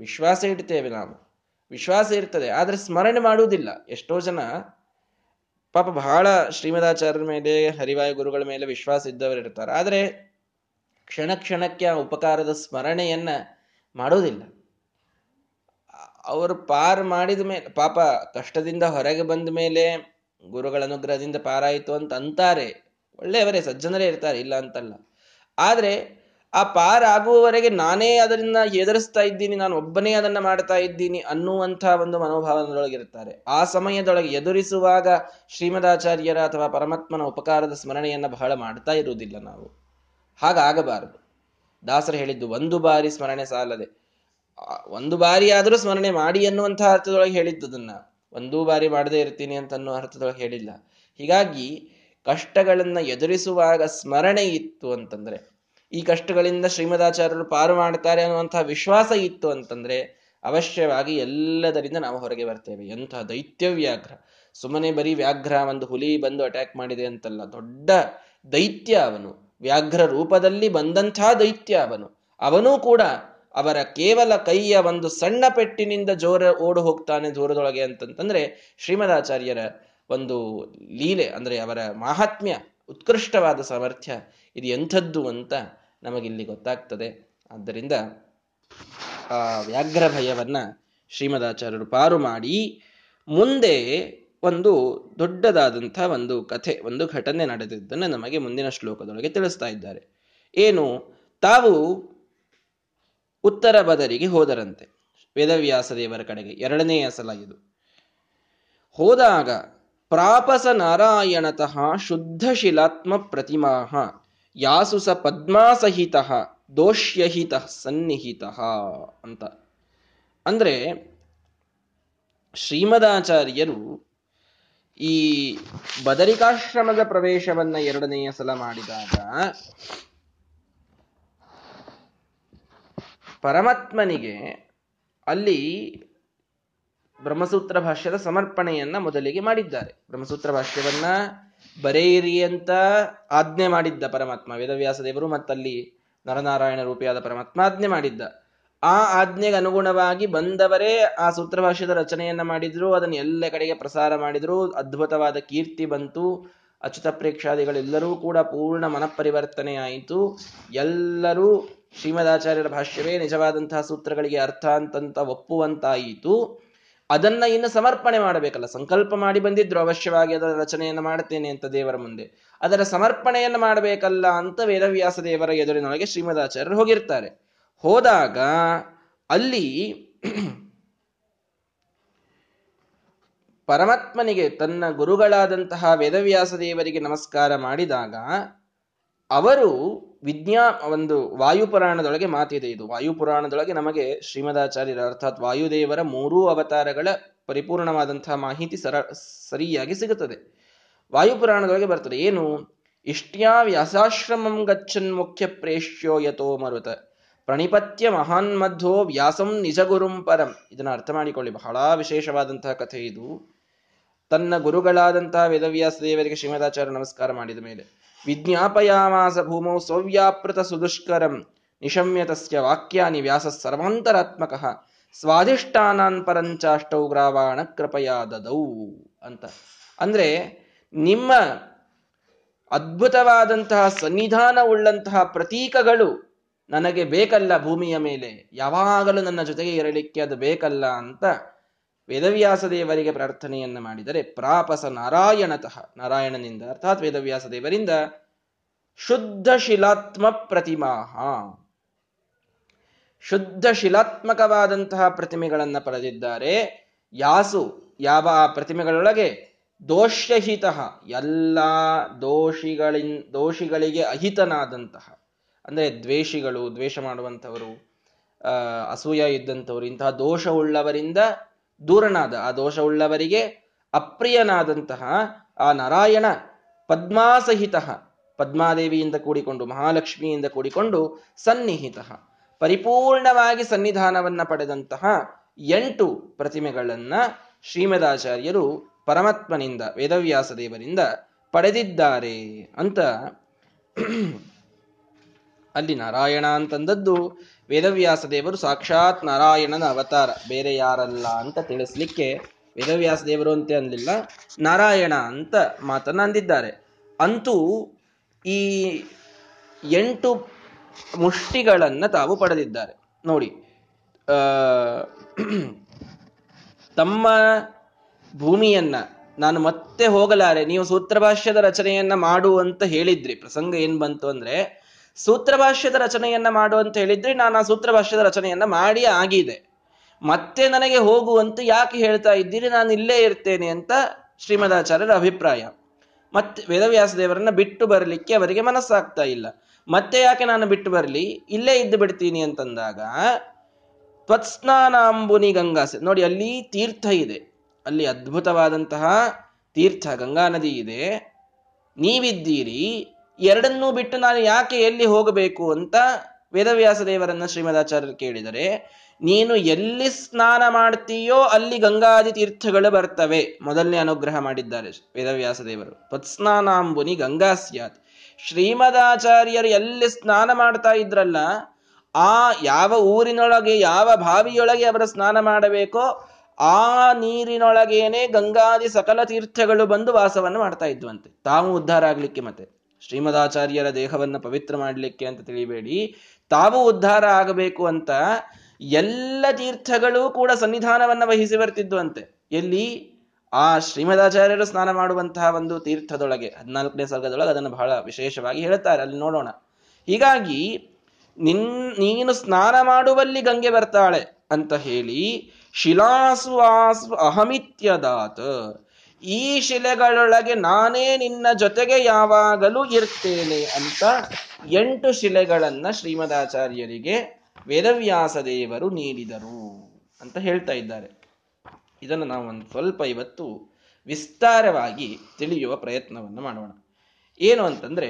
ವಿಶ್ವಾಸ ಇಡ್ತೇವೆ ನಾವು, ವಿಶ್ವಾಸ ಇರ್ತದೆ, ಆದರೆ ಸ್ಮರಣೆ ಮಾಡುವುದಿಲ್ಲ. ಎಷ್ಟೋ ಜನ ಪಾಪ ಬಹಳ ಶ್ರೀಮದಾಚಾರ್ಯರ ಮೇಲೆ, ಹರಿವಾಯು ಗುರುಗಳ ಮೇಲೆ ವಿಶ್ವಾಸ ಇದ್ದವರು ಇರ್ತಾರೆ, ಆದರೆ ಕ್ಷಣ ಕ್ಷಣಕ್ಕೆ ಆ ಉಪಕಾರದ ಸ್ಮರಣೆಯನ್ನ ಮಾಡೋದಿಲ್ಲ. ಅವರು ಪಾರ್ ಮಾಡಿದ ಮೇಲೆ, ಪಾಪ ಕಷ್ಟದಿಂದ ಹೊರಗೆ ಬಂದ ಮೇಲೆ ಗುರುಗಳ ಅನುಗ್ರಹದಿಂದ ಪಾರಾಯಿತು ಅಂತ ಅಂತಾರೆ. ಒಳ್ಳೆಯವರೇ, ಸಜ್ಜನರೇ ಇರ್ತಾರೆ, ಇಲ್ಲ ಅಂತಲ್ಲ. ಆದರೆ ಆ ಪಾರಾಗುವವರೆಗೆ ನಾನೇ ಅದನ್ನ ಎದುರಿಸ್ತಾ ಇದ್ದೀನಿ, ನಾನು ಒಬ್ಬನೇ ಅದನ್ನ ಮಾಡ್ತಾ ಇದ್ದೀನಿ ಅನ್ನುವಂಥ ಒಂದು ಮನೋಭಾವದೊಳಗಿರ್ತಾರೆ. ಆ ಸಮಯದೊಳಗೆ ಎದುರಿಸುವಾಗ ಶ್ರೀಮದಾಚಾರ್ಯರ ಅಥವಾ ಪರಮಾತ್ಮನ ಉಪಕಾರದ ಸ್ಮರಣೆಯನ್ನ ಬಹಳ ಮಾಡ್ತಾ ಇರುವುದಿಲ್ಲ ನಾವು. ಹಾಗಾಗಬಾರದು. ದಾಸರು ಹೇಳಿದ್ದು ಒಂದು ಬಾರಿ ಸ್ಮರಣೆ ಸಾಲದೆ, ಒಂದು ಬಾರಿ ಆದರೂ ಸ್ಮರಣೆ ಮಾಡಿ ಅನ್ನುವಂತಹ ಅರ್ಥದೊಳಗೆ ಹೇಳಿದ್ದುದನ್ನ, ಒಂದೂ ಬಾರಿ ಮಾಡದೇ ಇರ್ತೀನಿ ಅಂತ ಅನ್ನೋ ಅರ್ಥದೊಳಗೆ ಹೇಳಿಲ್ಲ. ಹೀಗಾಗಿ ಕಷ್ಟಗಳನ್ನ ಎದುರಿಸುವಾಗ ಸ್ಮರಣೆ ಇತ್ತು ಅಂತಂದ್ರೆ, ಈ ಕಷ್ಟಗಳಿಂದ ಶ್ರೀಮದಾಚಾರ್ಯರು ಪಾರು ಮಾಡ್ತಾರೆ ಅನ್ನುವಂತಹ ವಿಶ್ವಾಸ ಇತ್ತು ಅಂತಂದ್ರೆ ಅವಶ್ಯವಾಗಿ ಎಲ್ಲದರಿಂದ ನಾವು ಹೊರಗೆ ಬರ್ತೇವೆ. ಎಂತಹ ದೈತ್ಯ ವ್ಯಾಘ್ರ, ಸುಮ್ಮನೆ ಬರೀ ವ್ಯಾಘ್ರ ಒಂದು ಹುಲಿ ಬಂದು ಅಟ್ಯಾಕ್ ಮಾಡಿದೆ ಅಂತಲ್ಲ, ದೊಡ್ಡ ದೈತ್ಯ ಅವನು, ವ್ಯಾಘ್ರ ರೂಪದಲ್ಲಿ ಬಂದಂತಹ ದೈತ್ಯ ಅವನು. ಅವನೂ ಕೂಡ ಅವರ ಕೇವಲ ಕೈಯ ಒಂದು ಸಣ್ಣ ಪೆಟ್ಟಿನಿಂದ ಜೋರ ಓಡು ಹೋಗ್ತಾನೆ ದೂರದೊಳಗೆ ಅಂತಂತಂದ್ರೆ ಶ್ರೀಮದಾಚಾರ್ಯರ ಒಂದು ಲೀಲೆ ಅಂದ್ರೆ ಅವರ ಮಾಹಾತ್ಮ್ಯ, ಉತ್ಕೃಷ್ಟವಾದ ಸಾಮರ್ಥ್ಯ ಇದು ಎಂಥದ್ದು ಅಂತ ನಮಗಿಲ್ಲಿ ಗೊತ್ತಾಗ್ತದೆ. ಆದ್ದರಿಂದ ಆ ವ್ಯಾಘ್ರ ಭಯವನ್ನ ಶ್ರೀಮದಾಚಾರ್ಯರು ಪಾರು ಮಾಡಿ ಮುಂದೆ ಒಂದು ದೊಡ್ಡದಾದಂಥ ಒಂದು ಕಥೆ, ಒಂದು ಘಟನೆ ನಡೆದಿದ್ದನ್ನು ನಮಗೆ ಮುಂದಿನ ಶ್ಲೋಕದೊಳಗೆ ತಿಳಿಸ್ತಾ ಇದ್ದಾರೆ. ಏನು, ತಾವು ಉತ್ತರ ಬದರಿಗೆ ಹೋದರಂತೆ, ವೇದವ್ಯಾಸ ದೇವರ ಕಡೆಗೆ ಎರಡನೆಯ ಸಲ ಇದು ಹೋದಾಗ, ಪ್ರಾಪಸ ನಾರಾಯಣತಃ ಶುದ್ಧ ಶಿಲಾತ್ಮ ಪ್ರತಿಮಾ ಯಾಸು ಸ ಪದ್ಮಾಸಹಿತ ದೋಷ್ಯಹಿತ ಸನ್ನಿಹಿತ ಅಂತ. ಅಂದ್ರೆ ಶ್ರೀಮದಾಚಾರ್ಯರು ಈ ಬದರಿಕಾಶ್ರಮದ ಪ್ರವೇಶವನ್ನ ಎರಡನೆಯ ಸಲ ಮಾಡಿದಾಗ ಪರಮಾತ್ಮನಿಗೆ ಅಲ್ಲಿ ಬ್ರಹ್ಮಸೂತ್ರ ಭಾಷ್ಯದ ಸಮರ್ಪಣೆಯನ್ನ ಮೊದಲಿಗೆ ಮಾಡಿದ್ದಾರೆ. ಬ್ರಹ್ಮಸೂತ್ರ ಭಾಷ್ಯವನ್ನ ಬರೆಯಿರಿ ಅಂತ ಆಜ್ಞೆ ಮಾಡಿದ್ದ ಪರಮಾತ್ಮ, ವೇದವ್ಯಾಸ ದೇವರು ಮತ್ತಲ್ಲಿ ನರನಾರಾಯಣ ರೂಪಿಯಾದ ಪರಮಾತ್ಮ ಆಜ್ಞೆ ಮಾಡಿದ್ದ. ಆ ಆಜ್ಞೆಗೆ ಅನುಗುಣವಾಗಿ ಬಂದವರೇ ಆ ಸೂತ್ರ ಭಾಷ್ಯದ ರಚನೆಯನ್ನ ಮಾಡಿದ್ರು, ಅದನ್ನು ಎಲ್ಲ ಕಡೆಗೆ ಪ್ರಸಾರ ಮಾಡಿದ್ರು, ಅದ್ಭುತವಾದ ಕೀರ್ತಿ ಬಂತು, ಅಚ್ಯುತ ಪ್ರೇಕ್ಷಾದಿಗಳೆಲ್ಲರೂ ಕೂಡ ಪೂರ್ಣ ಮನಃಪರಿವರ್ತನೆ ಆಯಿತು. ಎಲ್ಲರೂ ಶ್ರೀಮದಾಚಾರ್ಯರ ಭಾಷ್ಯವೇ ನಿಜವಾದಂತಹ ಸೂತ್ರಗಳಿಗೆ ಅರ್ಥ ಅಂತಂತ ಒಪ್ಪುವಂತಾಯಿತು. ಅದನ್ನ ಇನ್ನು ಸಮರ್ಪಣೆ ಮಾಡಬೇಕಲ್ಲ, ಸಂಕಲ್ಪ ಮಾಡಿ ಬಂದಿದ್ರು ಅವಶ್ಯವಾಗಿ ಅದರ ರಚನೆಯನ್ನು ಮಾಡ್ತೇನೆ ಅಂತ ದೇವರ ಮುಂದೆ, ಅದರ ಸಮರ್ಪಣೆಯನ್ನು ಮಾಡಬೇಕಲ್ಲ ಅಂತ ವೇದವ್ಯಾಸ ದೇವರ ಎದುರಿನೊಳಗೆ ಶ್ರೀಮದಾಚಾರ್ಯರು ಹೋಗಿರ್ತಾರೆ. ಹೋದಾಗ ಅಲ್ಲಿ ಪರಮಾತ್ಮನಿಗೆ ತನ್ನ ಗುರುಗಳಾದಂತಹ ವೇದವ್ಯಾಸ ದೇವರಿಗೆ ನಮಸ್ಕಾರ ಮಾಡಿದಾಗ ಅವರು ಒಂದು ವಾಯುಪುರಾಣದೊಳಗೆ ಮಾತಿದೆ ಇದು. ವಾಯುಪುರಾಣದೊಳಗೆ ನಮಗೆ ಶ್ರೀಮದಾಚಾರ್ಯರ ಅರ್ಥಾತ್ ವಾಯುದೇವರ 3 ಅವತಾರಗಳ ಪರಿಪೂರ್ಣವಾದಂತಹ ಮಾಹಿತಿ ಸರಿಯಾಗಿ ಸಿಗುತ್ತದೆ. ವಾಯುಪುರಾಣದೊಳಗೆ ಬರ್ತದೆ ಏನು, ಇಷ್ಟ್ಯಾ ವ್ಯಾಸಾಶ್ರಮಂ ಗಚ್ಚನ್ ಮುಖ್ಯ ಪ್ರೇಷ್ಯೋ ಯಥೋ ಮರುತ ಪ್ರಣಿಪತ್ಯ ಮಹಾನ್ ಮಧ್ವೋ ವ್ಯಾಸಂ ನಿಜ ಗುರುಂ ಪರಂ. ಇದನ್ನು ಅರ್ಥ ಮಾಡಿಕೊಳ್ಳಿ, ಬಹಳ ವಿಶೇಷವಾದಂತಹ ಕಥೆ ಇದು. ತನ್ನ ಗುರುಗಳಾದಂತಹ ವೇದವ್ಯಾಸ ದೇವರಿಗೆ ಶ್ರೀಮದಾಚಾರ್ಯ ನಮಸ್ಕಾರ ಮಾಡಿದ ಮೇಲೆ ವಿಜ್ಞಾಪಯಾಮಾಸ ಭೂಮೌ ಸೌವ್ಯಾಪೃತ ಸುದುಷ್ಕರಂ ನಿಶಮ್ಯ ತಸ್ಯ ವಾಕ್ಯಾನಿ ವ್ಯಾಸ ಸರ್ವಾಂತರಾತ್ಮಕಃ ಸ್ವಾಧಿಷ್ಠಾನಾನ್ ಪರಂಚಾಷ್ಟೌ ಗ್ರಾವಾಣ ಕೃಪಯಾ ದದೌ ಅಂತ. ಅಂದ್ರೆ ನಿಮ್ಮ ಅದ್ಭುತವಾದಂತಹ ಸನ್ನಿಧಾನ ಉಳ್ಳಂತಹ ಪ್ರತೀಕಗಳು ನನಗೆ ಬೇಕಲ್ಲ, ಭೂಮಿಯ ಮೇಲೆ ಯಾವಾಗಲೂ ನನ್ನ ಜೊತೆಗೆ ಇರಲಿಕ್ಕೆ ಅದು ಬೇಕಲ್ಲ ಅಂತ ವೇದವ್ಯಾಸ ದೇವರಿಗೆ ಪ್ರಾರ್ಥನೆಯನ್ನ ಮಾಡಿದರೆ ಪ್ರಾಪಸ ನಾರಾಯಣತಃ, ನಾರಾಯಣನಿಂದ ಅರ್ಥಾತ್ ವೇದವ್ಯಾಸ ದೇವರಿಂದ, ಶುದ್ಧ ಶಿಲಾತ್ಮ ಪ್ರತಿಮಾಹ, ಶುದ್ಧ ಶಿಲಾತ್ಮಕವಾದಂತಹ ಪ್ರತಿಮೆಗಳನ್ನ ಪಡೆದಿದ್ದಾರೆ. ಯಾಸು, ಯಾವ ಆ ಪ್ರತಿಮೆಗಳೊಳಗೆ, ದೋಷ್ಯಹಿತ, ಎಲ್ಲ ದೋಷಿಗಳಿಗೆ ಅಹಿತನಾದಂತಹ, ಅಂದರೆ ದ್ವೇಷಿಗಳು, ದ್ವೇಷ ಮಾಡುವಂಥವರು, ಅಸೂಯ ಇದ್ದಂಥವರು, ಇಂತಹ ದೋಷವುಳ್ಳವರಿಂದ ದೂರನಾದ, ಆ ದೋಷವುಳ್ಳವರಿಗೆ ಅಪ್ರಿಯನಾದಂತಹ ಆ ನಾರಾಯಣ ಪದ್ಮಾಸಹಿತ, ಪದ್ಮಾದೇವಿಯಿಂದ ಕೂಡಿಕೊಂಡು, ಮಹಾಲಕ್ಷ್ಮಿಯಿಂದ ಕೂಡಿಕೊಂಡು, ಸನ್ನಿಹಿತ, ಪರಿಪೂರ್ಣವಾಗಿ ಸನ್ನಿಧಾನವನ್ನ ಪಡೆದಂತಹ 8 ಪ್ರತಿಮೆಗಳನ್ನ ಶ್ರೀಮದಾಚಾರ್ಯರು ಪರಮಾತ್ಮನಿಂದ, ವೇದವ್ಯಾಸ ದೇವರಿಂದ ಪಡೆದಿದ್ದಾರೆ ಅಂತ. ಅಲ್ಲಿ ನಾರಾಯಣ ಅಂತಂದದ್ದು ವೇದವ್ಯಾಸ ದೇವರು ಸಾಕ್ಷಾತ್ ನಾರಾಯಣನ ಅವತಾರ, ಬೇರೆ ಯಾರಲ್ಲ ಅಂತ ತಿಳಿಸ್ಲಿಕ್ಕೆ ವೇದವ್ಯಾಸ ದೇವರು ಅಂತ ಅನ್ನಲಿಲ್ಲ, ನಾರಾಯಣ ಅಂತ ಮಾತನ್ನ ಅಂದಿದ್ದಾರೆ. ಅಂತೂ ಈ 8 ಮುಷ್ಟಿಗಳನ್ನ ತಾವು ಪಡೆದಿದ್ದಾರೆ ನೋಡಿ. ತಮ್ಮ ಭೂಮಿಯನ್ನ ನಾನು ಮತ್ತೆ ಹೋಗಲಾರೆ, ನೀವು ಸೂತ್ರಭಾಷ್ಯದ ರಚನೆಯನ್ನ ಮಾಡು ಅಂತ ಹೇಳಿದ್ರಿ. ಪ್ರಸಂಗ ಏನ್ ಬಂತು ಅಂದ್ರೆ, ಸೂತ್ರ ಭಾಷ್ಯದ ರಚನೆಯನ್ನ ಮಾಡು ಅಂತ ಹೇಳಿದ್ರೆ ನಾನು ಆ ಸೂತ್ರ ಭಾಷ್ಯದ ರಚನೆಯನ್ನ ಮಾಡಿ ಆಗಿದೆ, ಮತ್ತೆ ನನಗೆ ಹೋಗುವಂತ ಯಾಕೆ ಹೇಳ್ತಾ ಇದ್ದೀರಿ, ನಾನು ಇಲ್ಲೇ ಇರ್ತೇನೆ ಅಂತ ಶ್ರೀಮದಾಚಾರ್ಯರ ಅಭಿಪ್ರಾಯ. ಮತ್ತೆ ವೇದವ್ಯಾಸ ದೇವರನ್ನ ಬಿಟ್ಟು ಬರಲಿಕ್ಕೆ ಅವರಿಗೆ ಮನಸ್ಸಾಗ್ತಾ ಇಲ್ಲ. ಮತ್ತೆ ಯಾಕೆ ನಾನು ಬಿಟ್ಟು ಬರಲಿ, ಇಲ್ಲೇ ಇದ್ದು ಬಿಡ್ತೀನಿ ಅಂತಂದಾಗ ತ್ವತ್ಸ್ನಾನಾಂಬುನಿ ಗಂಗಾಸೆ, ನೋಡಿ ಅಲ್ಲಿ ತೀರ್ಥ ಇದೆ, ಅಲ್ಲಿ ಅದ್ಭುತವಾದಂತಹ ತೀರ್ಥ ಗಂಗಾ ನದಿ ಇದೆ, ನೀವಿದ್ದೀರಿ, ಎರಡನ್ನೂ ಬಿಟ್ಟು ನಾನು ಯಾಕೆ ಎಲ್ಲಿ ಹೋಗಬೇಕು ಅಂತ ವೇದವ್ಯಾಸ ದೇವರನ್ನ ಶ್ರೀಮದಾಚಾರ್ಯರು ಕೇಳಿದರೆ, ನೀನು ಎಲ್ಲಿ ಸ್ನಾನ ಮಾಡ್ತೀಯೋ ಅಲ್ಲಿ ಗಂಗಾದಿ ತೀರ್ಥಗಳು ಬರ್ತವೆ. ಮೊದಲನೇ ಅನುಗ್ರಹ ಮಾಡಿದ್ದಾರೆ ವೇದವ್ಯಾಸ ದೇವರು, ತ್ವತ್ಸ್ನಾನಾಂಬುನಿ ಗಂಗಾ ಸ್ಯಾತ್. ಶ್ರೀಮದಾಚಾರ್ಯರು ಎಲ್ಲಿ ಸ್ನಾನ ಮಾಡ್ತಾ ಇದ್ರಲ್ಲ, ಆ ಯಾವ ಊರಿನೊಳಗೆ ಯಾವ ಬಾವಿಯೊಳಗೆ ಅವರ ಸ್ನಾನ ಮಾಡಬೇಕೋ ಆ ನೀರಿನೊಳಗೇನೆ ಗಂಗಾದಿ ಸಕಲ ತೀರ್ಥಗಳು ಬಂದು ವಾಸವನ್ನು ಮಾಡ್ತಾ ಇದ್ವಂತೆ. ತಾವು ಉದ್ಧಾರ ಆಗ್ಲಿಕ್ಕೆ, ಮತ್ತೆ ಶ್ರೀಮದಾಚಾರ್ಯರ ದೇಹವನ್ನು ಪವಿತ್ರ ಮಾಡಲಿಕ್ಕೆ ಅಂತ ತಿಳಿಬೇಡಿ, ತಾವು ಉದ್ಧಾರ ಆಗಬೇಕು ಅಂತ ಎಲ್ಲ ತೀರ್ಥಗಳು ಕೂಡ ಸನ್ನಿಧಾನವನ್ನು ವಹಿಸಿ ಬರ್ತಿದ್ವಂತೆ. ಎಲ್ಲಿ? ಆ ಶ್ರೀಮದಾಚಾರ್ಯರು ಸ್ನಾನ ಮಾಡುವಂತಹ ಒಂದು ತೀರ್ಥದೊಳಗೆ, 14ನೇ ಸರ್ಗದೊಳಗೆ ಅದನ್ನು ಬಹಳ ವಿಶೇಷವಾಗಿ ಹೇಳ್ತಾರೆ, ಅಲ್ಲಿ ನೋಡೋಣ. ಹೀಗಾಗಿ ನೀನು ಸ್ನಾನ ಮಾಡುವಲ್ಲಿ ಗಂಗೆ ಬರ್ತಾಳೆ ಅಂತ ಹೇಳಿ, ಶಿಲಾಸು ಆಸು ಅಹಮಿತ್ಯದಾತ, ಈ ಶಿಲೆಗಳೊಳಗೆ ನಾನೇ ನಿನ್ನ ಜೊತೆಗೆ ಯಾವಾಗಲೂ ಇರ್ತೇನೆ ಅಂತ 8 ಶಿಲೆಗಳನ್ನ ಶ್ರೀಮದಾಚಾರ್ಯರಿಗೆ ವೇದವ್ಯಾಸ ದೇವರು ನೀಡಿದರು ಅಂತ ಹೇಳ್ತಾ ಇದ್ದಾರೆ. ಇದನ್ನು ನಾವು ಒಂದು ಸ್ವಲ್ಪ ಇವತ್ತು ವಿಸ್ತಾರವಾಗಿ ತಿಳಿಯುವ ಪ್ರಯತ್ನವನ್ನು ಮಾಡೋಣ. ಏನು ಅಂತಂದ್ರೆ,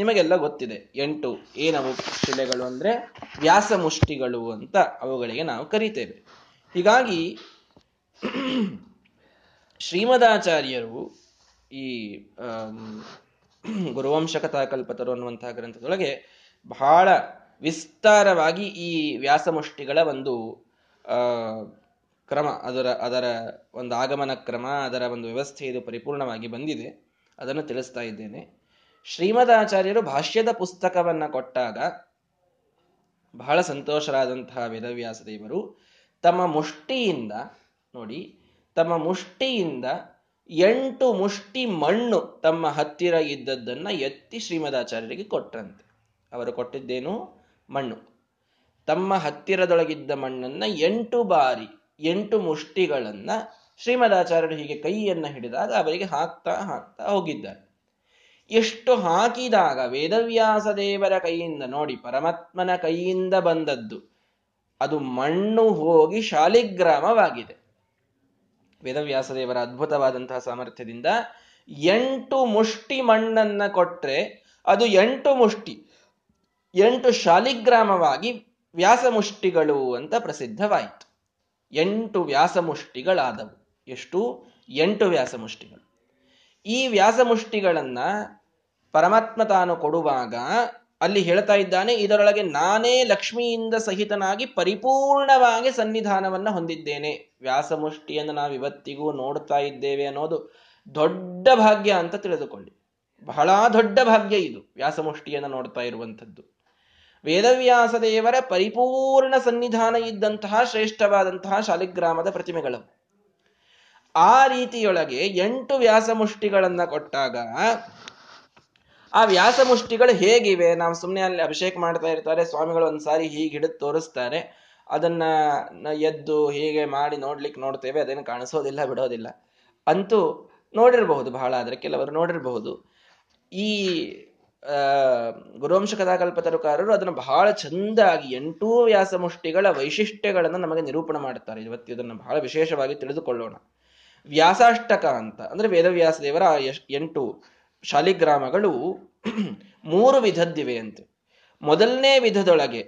ನಿಮಗೆಲ್ಲ ಗೊತ್ತಿದೆ 8 ಏನವು ಶಿಲೆಗಳು ಅಂದ್ರೆ ವ್ಯಾಸ ಮುಷ್ಟಿಗಳು ಅಂತ ಅವುಗಳಿಗೆ ನಾವು ಕರಿತೇವೆ. ಹೀಗಾಗಿ ಶ್ರೀಮದಾಚಾರ್ಯರು ಈ ಗುರುವಂಶ ಕಥಾಕಲ್ಪತರು ಅನ್ನುವಂತಹ ಗ್ರಂಥದೊಳಗೆ ಬಹಳ ವಿಸ್ತಾರವಾಗಿ ಈ ವ್ಯಾಸಮುಷ್ಟಿಗಳ ಒಂದು ಕ್ರಮ, ಅದರ ಒಂದು ಆಗಮನ ಕ್ರಮ, ಅದರ ಒಂದು ವ್ಯವಸ್ಥೆ ಇದು ಪರಿಪೂರ್ಣವಾಗಿ ಬಂದಿದೆ, ಅದನ್ನು ತಿಳಿಸ್ತಾ ಇದ್ದೇನೆ. ಶ್ರೀಮದಾಚಾರ್ಯರು ಭಾಷ್ಯದ ಪುಸ್ತಕವನ್ನು ಕೊಟ್ಟಾಗ ಬಹಳ ಸಂತೋಷರಾದಂತಹ ವೇದವ್ಯಾಸ ದೇವರು ತಮ್ಮ ಮುಷ್ಟಿಯಿಂದ 8 ಮುಷ್ಟಿ ಮಣ್ಣು ತಮ್ಮ ಹತ್ತಿರ ಇದ್ದದ್ದನ್ನು ಎತ್ತಿ ಶ್ರೀಮದಾಚಾರ್ಯರಿಗೆ ಕೊಟ್ಟರಂತೆ. ಅವರು ಕೊಟ್ಟಿದ್ದೇನು? ಮಣ್ಣು. ತಮ್ಮ ಹತ್ತಿರದೊಳಗಿದ್ದ ಮಣ್ಣನ್ನು 8 ಬಾರಿ, 8 ಮುಷ್ಟಿಗಳನ್ನ ಶ್ರೀಮದಾಚಾರ್ಯರು ಹೀಗೆ ಕೈಯನ್ನು ಹಿಡಿದಾಗ ಅವರಿಗೆ ಹಾಕ್ತಾ ಹಾಕ್ತಾ ಹೋಗಿದ್ದಾರೆ. ಎಷ್ಟು ಹಾಕಿದಾಗ ವೇದವ್ಯಾಸ ದೇವರ ಕೈಯಿಂದ, ನೋಡಿ ಪರಮಾತ್ಮನ ಕೈಯಿಂದ ಬಂದದ್ದು, ಅದು ಮಣ್ಣು ಹೋಗಿ ಶಾಲಿಗ್ರಾಮವಾಗಿದೆ. ವೇದವ್ಯಾಸ ದೇವರ ಅದ್ಭುತವಾದಂತಹ ಸಾಮರ್ಥ್ಯದಿಂದ 8 ಮುಷ್ಟಿ ಮಣ್ಣನ್ನ ಕೊಟ್ರೆ ಅದು 8 ಶಾಲಿಗ್ರಾಮವಾಗಿ ವ್ಯಾಸಮುಷ್ಟಿಗಳು ಅಂತ ಪ್ರಸಿದ್ಧವಾಯಿತು. 8 ವ್ಯಾಸಮುಷ್ಟಿಗಳಾದವು. ಎಷ್ಟು? 8 ವ್ಯಾಸಮುಷ್ಟಿಗಳು. ಈ ವ್ಯಾಸಮುಷ್ಟಿಗಳನ್ನ ಪರಮಾತ್ಮ ತಾನು ಕೊಡುವಾಗ ಅಲ್ಲಿ ಹೇಳ್ತಾ ಇದ್ದಾನೆ, ಇದರೊಳಗೆ ನಾನೇ ಲಕ್ಷ್ಮಿಯಿಂದ ಸಹಿತನಾಗಿ ಪರಿಪೂರ್ಣವಾಗಿ ಸನ್ನಿಧಾನವನ್ನ ಹೊಂದಿದ್ದೇನೆ. ವ್ಯಾಸಮುಷ್ಟಿಯನ್ನು ನಾವು ಇವತ್ತಿಗೂ ನೋಡ್ತಾ ಇದ್ದೇವೆ ಅನ್ನೋದು ದೊಡ್ಡ ಭಾಗ್ಯ ಅಂತ ತಿಳಿದುಕೊಳ್ಳಿ. ಬಹಳ ದೊಡ್ಡ ಭಾಗ್ಯ ಇದು, ವ್ಯಾಸಮುಷ್ಟಿಯನ್ನು ನೋಡ್ತಾ ಇರುವಂಥದ್ದು. ವೇದವ್ಯಾಸ ದೇವರ ಪರಿಪೂರ್ಣ ಸನ್ನಿಧಾನ ಇದ್ದಂತಹ ಶ್ರೇಷ್ಠವಾದಂತಹ ಶಾಲಿಗ್ರಾಮದ ಪ್ರತಿಮೆಗಳವು. ಆ ರೀತಿಯೊಳಗೆ 8 ವ್ಯಾಸಮುಷ್ಟಿಗಳನ್ನ ಕೊಟ್ಟಾಗ ಆ ವ್ಯಾಸಮುಷ್ಟಿಗಳು ಹೇಗಿವೆ? ನಾವು ಸುಮ್ಮನೆ ಅಲ್ಲಿ ಅಭಿಷೇಕ ಮಾಡ್ತಾ ಇರ್ತಾರೆ, ಸ್ವಾಮಿಗಳು ಒಂದ್ಸಾರಿ ಹೀಗೆ ಹಿಡಿದು ತೋರಿಸ್ತಾರೆ, ಅದನ್ನ ಎದ್ದು ಹೀಗೆ ಮಾಡಿ ನೋಡ್ತೇವೆ, ಅದೇನು ಕಾಣಿಸೋದಿಲ್ಲ, ಬಿಡೋದಿಲ್ಲ. ಅಂತೂ ನೋಡಿರಬಹುದು, ಬಹಳ ಆದರೆ ಕೆಲವರು ನೋಡಿರಬಹುದು. ಈ ಗುರುವಂಶ ಕಥಾಕಲ್ಪತರುಕಾರರು ಅದನ್ನು ಬಹಳ ಚಂದಾಗಿ 8 ವ್ಯಾಸಮುಷ್ಟಿಗಳ ವೈಶಿಷ್ಟ್ಯಗಳನ್ನು ನಮಗೆ ನಿರೂಪಣೆ ಮಾಡ್ತಾರೆ. ಇವತ್ತು ಇದನ್ನು ಬಹಳ ವಿಶೇಷವಾಗಿ ತಿಳಿದುಕೊಳ್ಳೋಣ. ವ್ಯಾಸಾಷ್ಟಕ ಅಂತ ಅಂದ್ರೆ ವೇದವ್ಯಾಸ ದೇವರ 8 ಶಾಲಿಗ್ರಾಮಗಳು 3 ವಿಧದ್ದಿವೆ ಅಂತೆ. ಮೊದಲನೇ ವಿಧದೊಳಗೆ